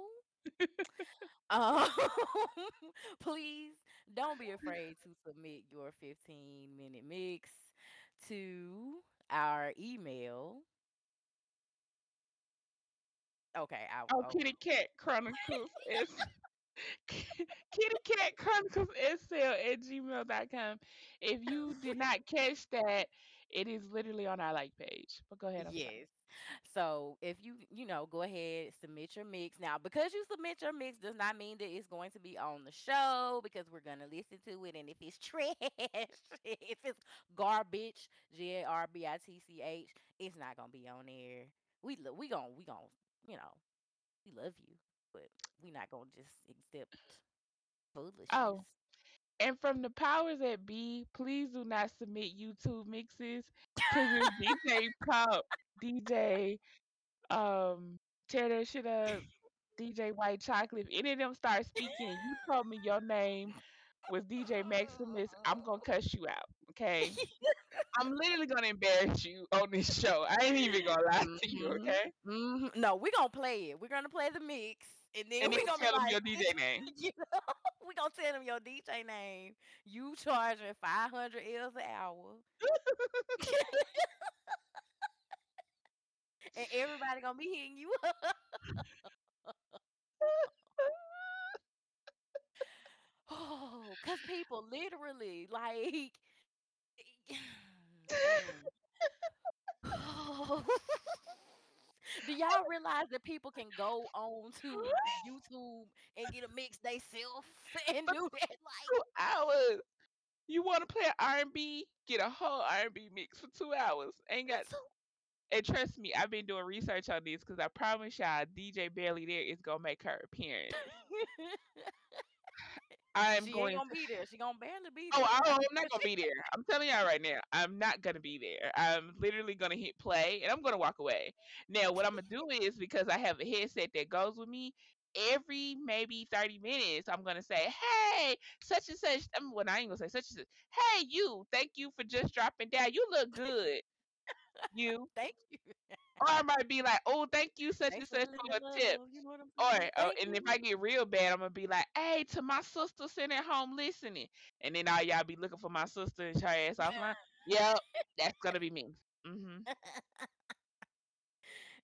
Please don't be afraid to submit your 15-minute mix to our email. Okay, Kitty Cat Chronicles kittycatchroniclesSL@gmail.com. If you did not catch that, it is literally on our like page. But go ahead. Yes. So if you go ahead, submit your mix. Now, because you submit your mix does not mean that it's going to be on the show, because we're going to listen to it. And if it's trash, if it's garbage, GARBITCH, it's not going to be on there. We love you, but we're not going to just accept foolishness. Oh, and from the powers that be, please do not submit YouTube mixes to DJ Pop, DJ tear that shit up, DJ White Chocolate. If any of them start speaking, you told me your name was DJ Maximus, I'm going to cuss you out, okay? I'm literally going to embarrass you on this show. I ain't even going to lie to you, okay? No, we're going to play it. We're going to play the mix. And then we're going to tell them your DJ name. We're going to tell them your DJ name. You charging 500 L's an hour. And everybody going to be hitting you up. Oh, because people literally, like, y'all realize that people can go on to YouTube and get a mix they self and do that? Like 2 hours. You want to play R&B? Get a whole R&B mix for 2 hours. And trust me, I've been doing research on this because I promise y'all, DJ Barely There is gonna make her appearance. She ain't gonna be there. She gonna ban to be there. I'm not gonna be there. I'm telling y'all right now, I'm not gonna be there. I'm literally gonna hit play and I'm gonna walk away. Now, what I'm gonna do is, because I have a headset that goes with me, every maybe 30 minutes, I'm gonna say, "Hey, such and such." I ain't gonna say such and such. "Hey, you. Thank you for just dropping down. You look good." You thank you. Or I might be like, "Oh, thank you such and such for a tip." You know what I'm saying? And if I get real bad, I'm gonna be like, "Hey, to my sister sitting at home listening," and then all y'all be looking for my sister and her ass offline. Yep, that's gonna be me. Mm-hmm.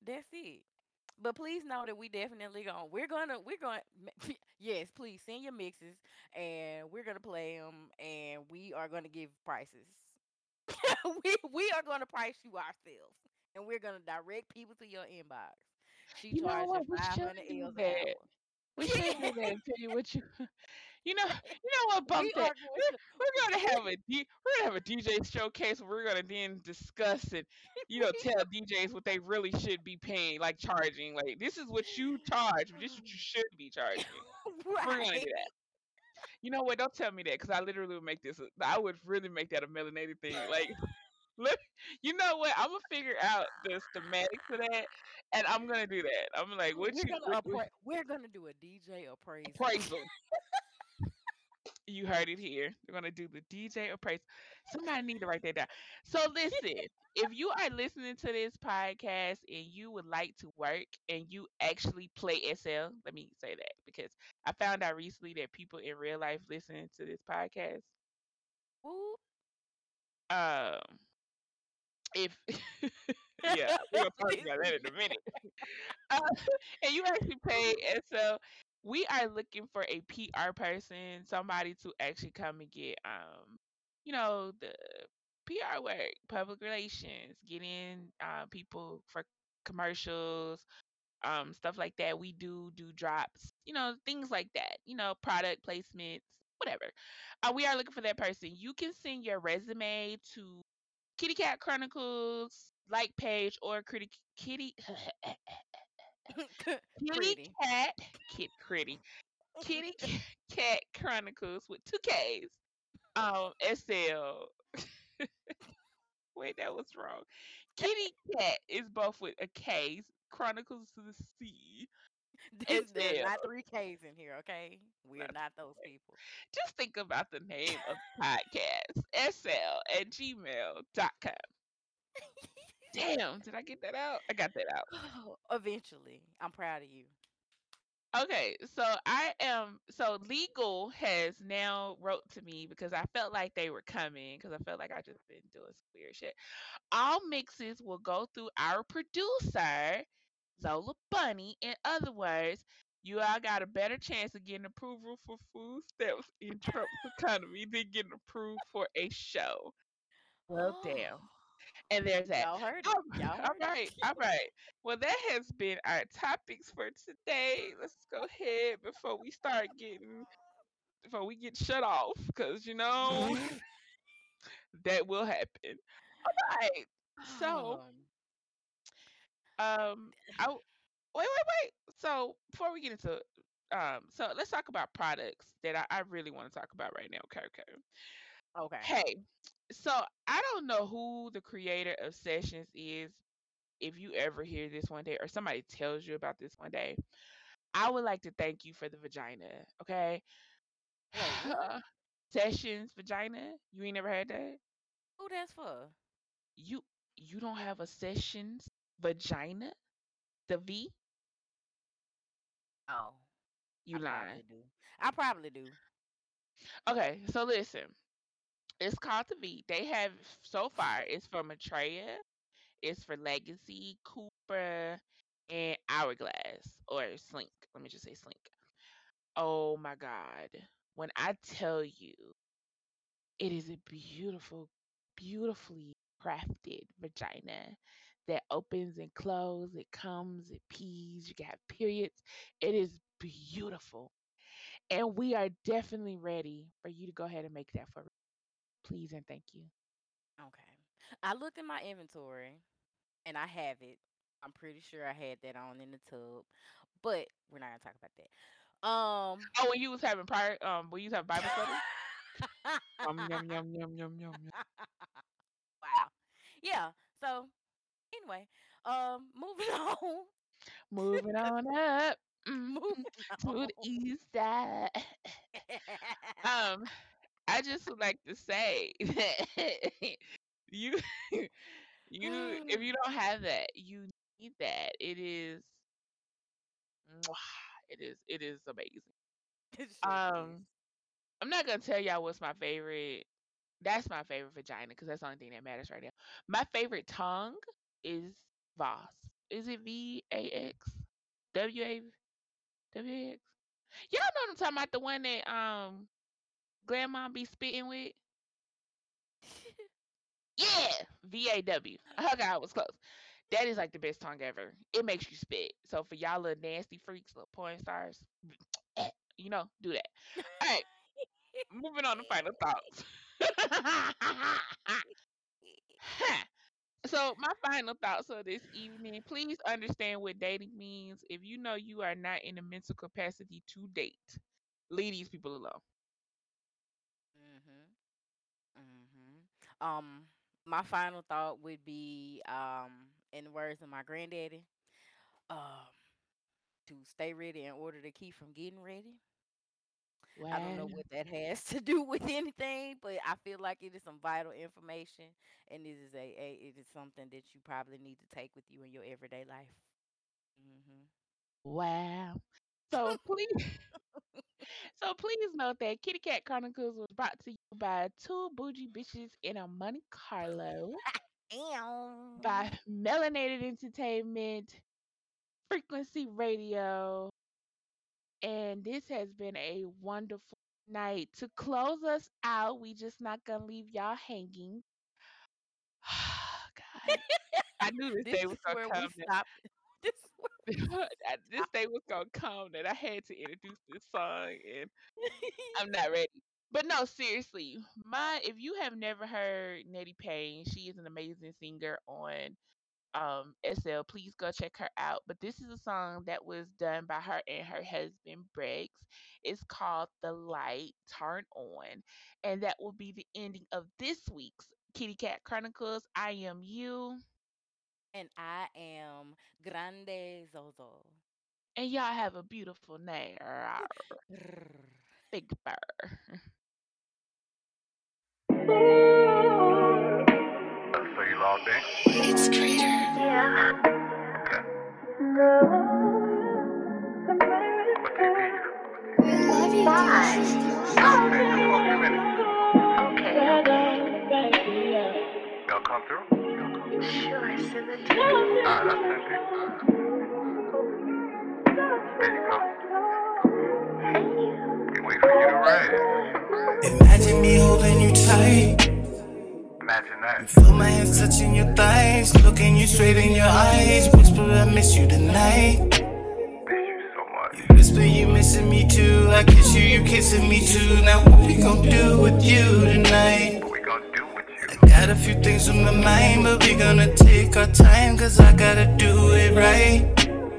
That's it. But please know that we definitely going. We're gonna. Yes, please send your mixes, and we're gonna play them, and we are gonna give prices. we are going to price you ourselves, and we're going to direct people to your inbox. She charges $500 an hour. We should do that. You know what? Bump that. We're gonna have a DJ showcase where we're gonna then discuss it. Tell DJs what they really should be paying, like charging. Like, this is what you charge. This is what you should be charging. Right. We're gonna do that. You know what? Don't tell me that, because I literally would make this. I would really make that a melanated thing. Like, you know what? I'm gonna figure out the schematic for that, and I'm gonna do that. I'm like, we're gonna do a DJ appraisal. You heard it here. We're gonna do the DJ appraisal. Somebody need to write that down. So listen, if you are listening to this podcast and you would like to work and you actually play SL, let me say that, because I found out recently that people in real life listening to this podcast. Ooh. We're gonna talk about that in a minute. And you actually play SL. We are looking for a PR person, somebody to actually come and get, the PR work, public relations, get in people for commercials, stuff like that. We do drops, things like that, product placements, whatever. We are looking for that person. You can send your resume to Kitty Cat Chronicles like page or Kitty Cat Chronicles with 2 K's. SL. Wait, that was wrong. Kitty Cat is both with a K. Chronicles to the C. There's not 3 K's in here, okay? We're not those people. Just think about the name of the podcast. sl@gmail.com. Damn, did I get that out? I got that out. Oh, eventually. I'm proud of you. Okay, so legal has now wrote to me because I felt like they were coming, because I felt like I just been doing some weird shit. All mixes will go through our producer, Zola Bunny. In other words, you all got a better chance of getting approval for food stamps in Trump's economy than getting approved for a show. Well, damn. And there's that. Y'all heard it. All right. Well, that has been our topics for today. Let's go ahead before we get shut off, because that will happen. All right. So, wait. So before we get into so let's talk about products that I really want to talk about right now. Okay. Hey. So I don't know who the creator of Sessions is. If you ever hear this one day or somebody tells you about this one day, I would like to thank you for the vagina. Okay. Sessions vagina. You ain't never had that? Who that's for? You don't have a Sessions vagina? The V? Oh. You lying. I probably do. Okay. So listen. It's called the V. They have so far. It's for Maitreya, it's for Legacy, Cooper, and Hourglass or Slink. Let me just say Slink. Oh my God! When I tell you, it is a beautifully crafted vagina that opens and closes. It comes, it pees. You got periods. It is beautiful. And we are definitely ready for you to go ahead and make that for please and thank you. Okay. I looked in my inventory and I have it. I'm pretty sure I had that on in the tub, but we're not going to talk about that. Oh, when you was having prior, when you was having Bible study? Yum, yum, yum, yum, yum, yum. Wow. Yeah. So, anyway, moving on. Moving on up. Moving to the east side. I just would like to say that you if you don't have that, you need that. It is amazing. I'm not gonna tell y'all what's my favorite. That's my favorite vagina because that's the only thing that matters right now. My favorite tongue is Voss. Is it VAX? WAX? Y'all know what I'm talking about, the one that grandma be spitting with. Yeah, VAW. Oh God, I was close. That is like the best tongue ever. It makes you spit. So for y'all little nasty freaks, little porn stars, you know, do that. All right, moving on to final thoughts. So my final thoughts of this evening, please understand what dating means. If you know you are not in the mental capacity to date, leave these people alone. My final thought would be, in the words of my granddaddy, to stay ready in order to keep from getting ready. Wow. I don't know what that has to do with anything, but I feel like it is some vital information, and it is it is something that you probably need to take with you in your everyday life. Wow. So please, note that Kitty Cat Chronicles was brought to you by two bougie bitches in a Monte Carlo, by Melanated Entertainment, Frequency Radio, and this has been a wonderful night. To close us out, we just not gonna leave y'all hanging. Oh, God, I knew this day was gonna come. This day was gonna come that I had to introduce this song, and I'm not ready. But no, seriously, if you have never heard Nettie Payne, she is an amazing singer on SL. Please go check her out. But this is a song that was done by her and her husband Briggs. It's called "The Light Turn On," and that will be the ending of this week's Kitty Cat Chronicles. I am Yue. And I am Grande Zozo. And y'all have a beautiful night. Big Bird. So you logged in? It's Trader. Yeah. Okay. What do you do? Y'all come through? Sure, I sent it to you. There you go. Can't wait for you to ride. Imagine me holding you tight. Imagine that. Feel my hands touching your thighs, looking you straight in your eyes. Whisper, I miss you tonight. Miss you so much. You whisper, you missing me too. I kiss you, you kissing me too. Now what we gon' do with you tonight? What we gon' do? Got a few things on my mind, but we gonna take our time, cause I gotta do it right.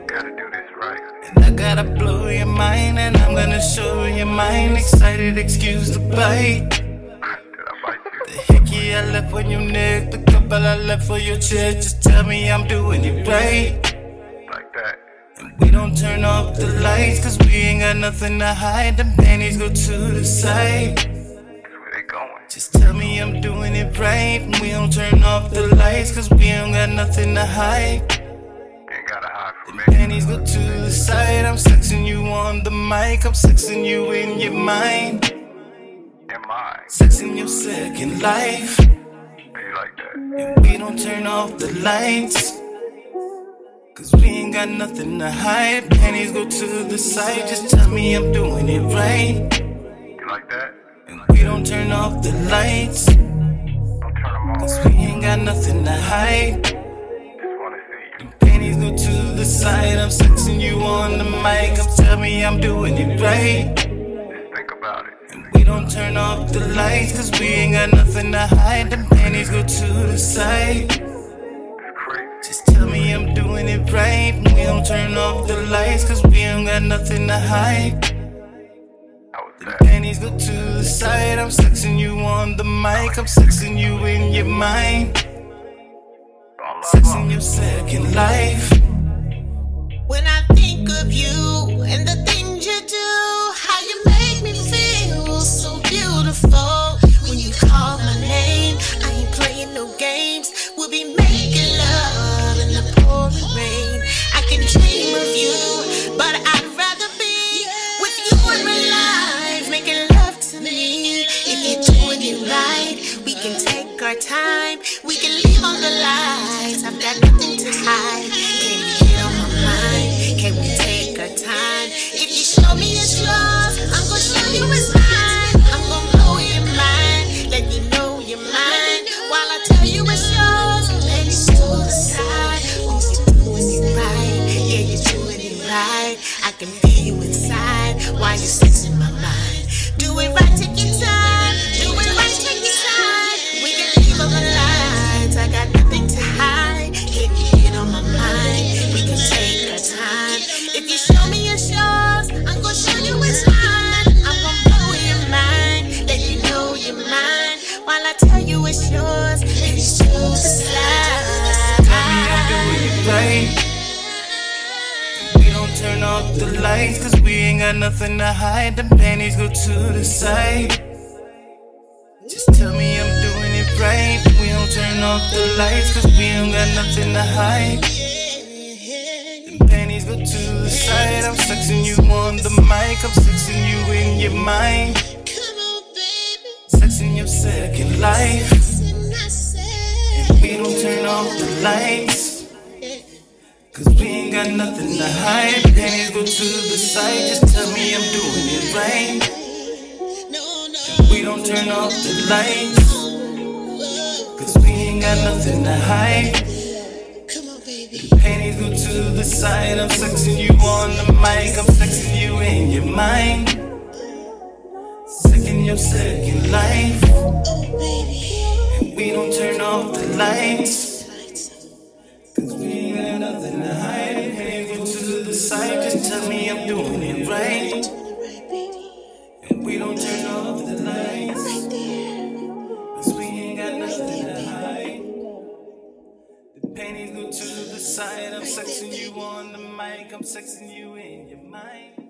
Gotta do this right. And I gotta blow your mind, and I'm gonna show your mind. Excited, excuse the bite. Did I bite you? The hickey I left on your neck, the couple I left for your chair. Just tell me I'm doing it right. Like that. And we don't turn off the lights, cause we ain't got nothing to hide. The panties go to the side. Just tell me I'm doing it right. We don't turn off the lights, cause we don't got nothing to hide. Ain't gotta hide from me. The panties go to the side. I'm sexing you on the mic. I'm sexing you in your mind. In mind. Sexing your second life. You like that? And we don't turn off the lights, cause we ain't got nothing to hide. Panties go to the side. Just tell me I'm doing it right. You like that? And we don't turn off the lights, cause we ain't got nothing to hide. it to the side. I'm sexing you on the mic. Tell me I'm doing it right. Think about it. And we don't turn off the lights, cause we ain't got nothing to hide. The panties go to the side. Just tell me I'm doing it right. We don't turn off the lights, cause we ain't got nothing to hide. The panties go to the side. I'm sexing you on the mic. I'm sexing you in your mind. Sexing your second life. When I think of you and the things you do, how you make me feel so beautiful. When you call my name, I ain't playing no games. We'll be making love in the pouring rain. I can dream of you, but I'd rather be with you in real life, making love to me. If you're doing it right, we can take our time. We can leave on the lights. I've got nothing to hide. Can you get on my mind? Can we take our time? If you show me it's yours, I'm gonna show you it's mine. I'm gonna blow your mind, let you know you're mine. While I tell you it's yours, let it to the side. Oh, you're doing it right, yeah, you're doing it right. I can feel you inside while you're sexing my mind. Do it right, take your time. Do it right, take your time. We can leave on the lines. I got nothing to hide. Can you get on my mind? We can take our time. If you show me your yours, I'm gonna show you it's mine. I'm gonna blow your mind, let you know you're mine. While I tell you it's yours, let you choose to slide. Tell me I'm doing it right. We don't turn off the lights, cause we ain't got nothing to hide. The panties go to the side. Just tell me I'm doing it right. We don't turn off the lights, cause we ain't got nothing to hide. The panties go to the side. I'm sexing you on the mic. I'm sexing you in your mind. Sexing your second life. And we don't turn off the lights, cause we ain't got nothing to hide. Panties go to the side. Just tell me I'm doing it right. We don't turn off the lights, cause we ain't got nothing to hide. The panties go to the side. I'm sexing you on the mic. I'm sexing you in your mind. Sexing your second life. And we don't turn off the lights, cause we ain't got nothing to hide. The panties go to the side. Just tell me I'm doing it right. We don't turn off the lights, cause we ain't got nothing to hide. The panties go to the side. I'm sexing you on the mic. I'm sexing you in your mind.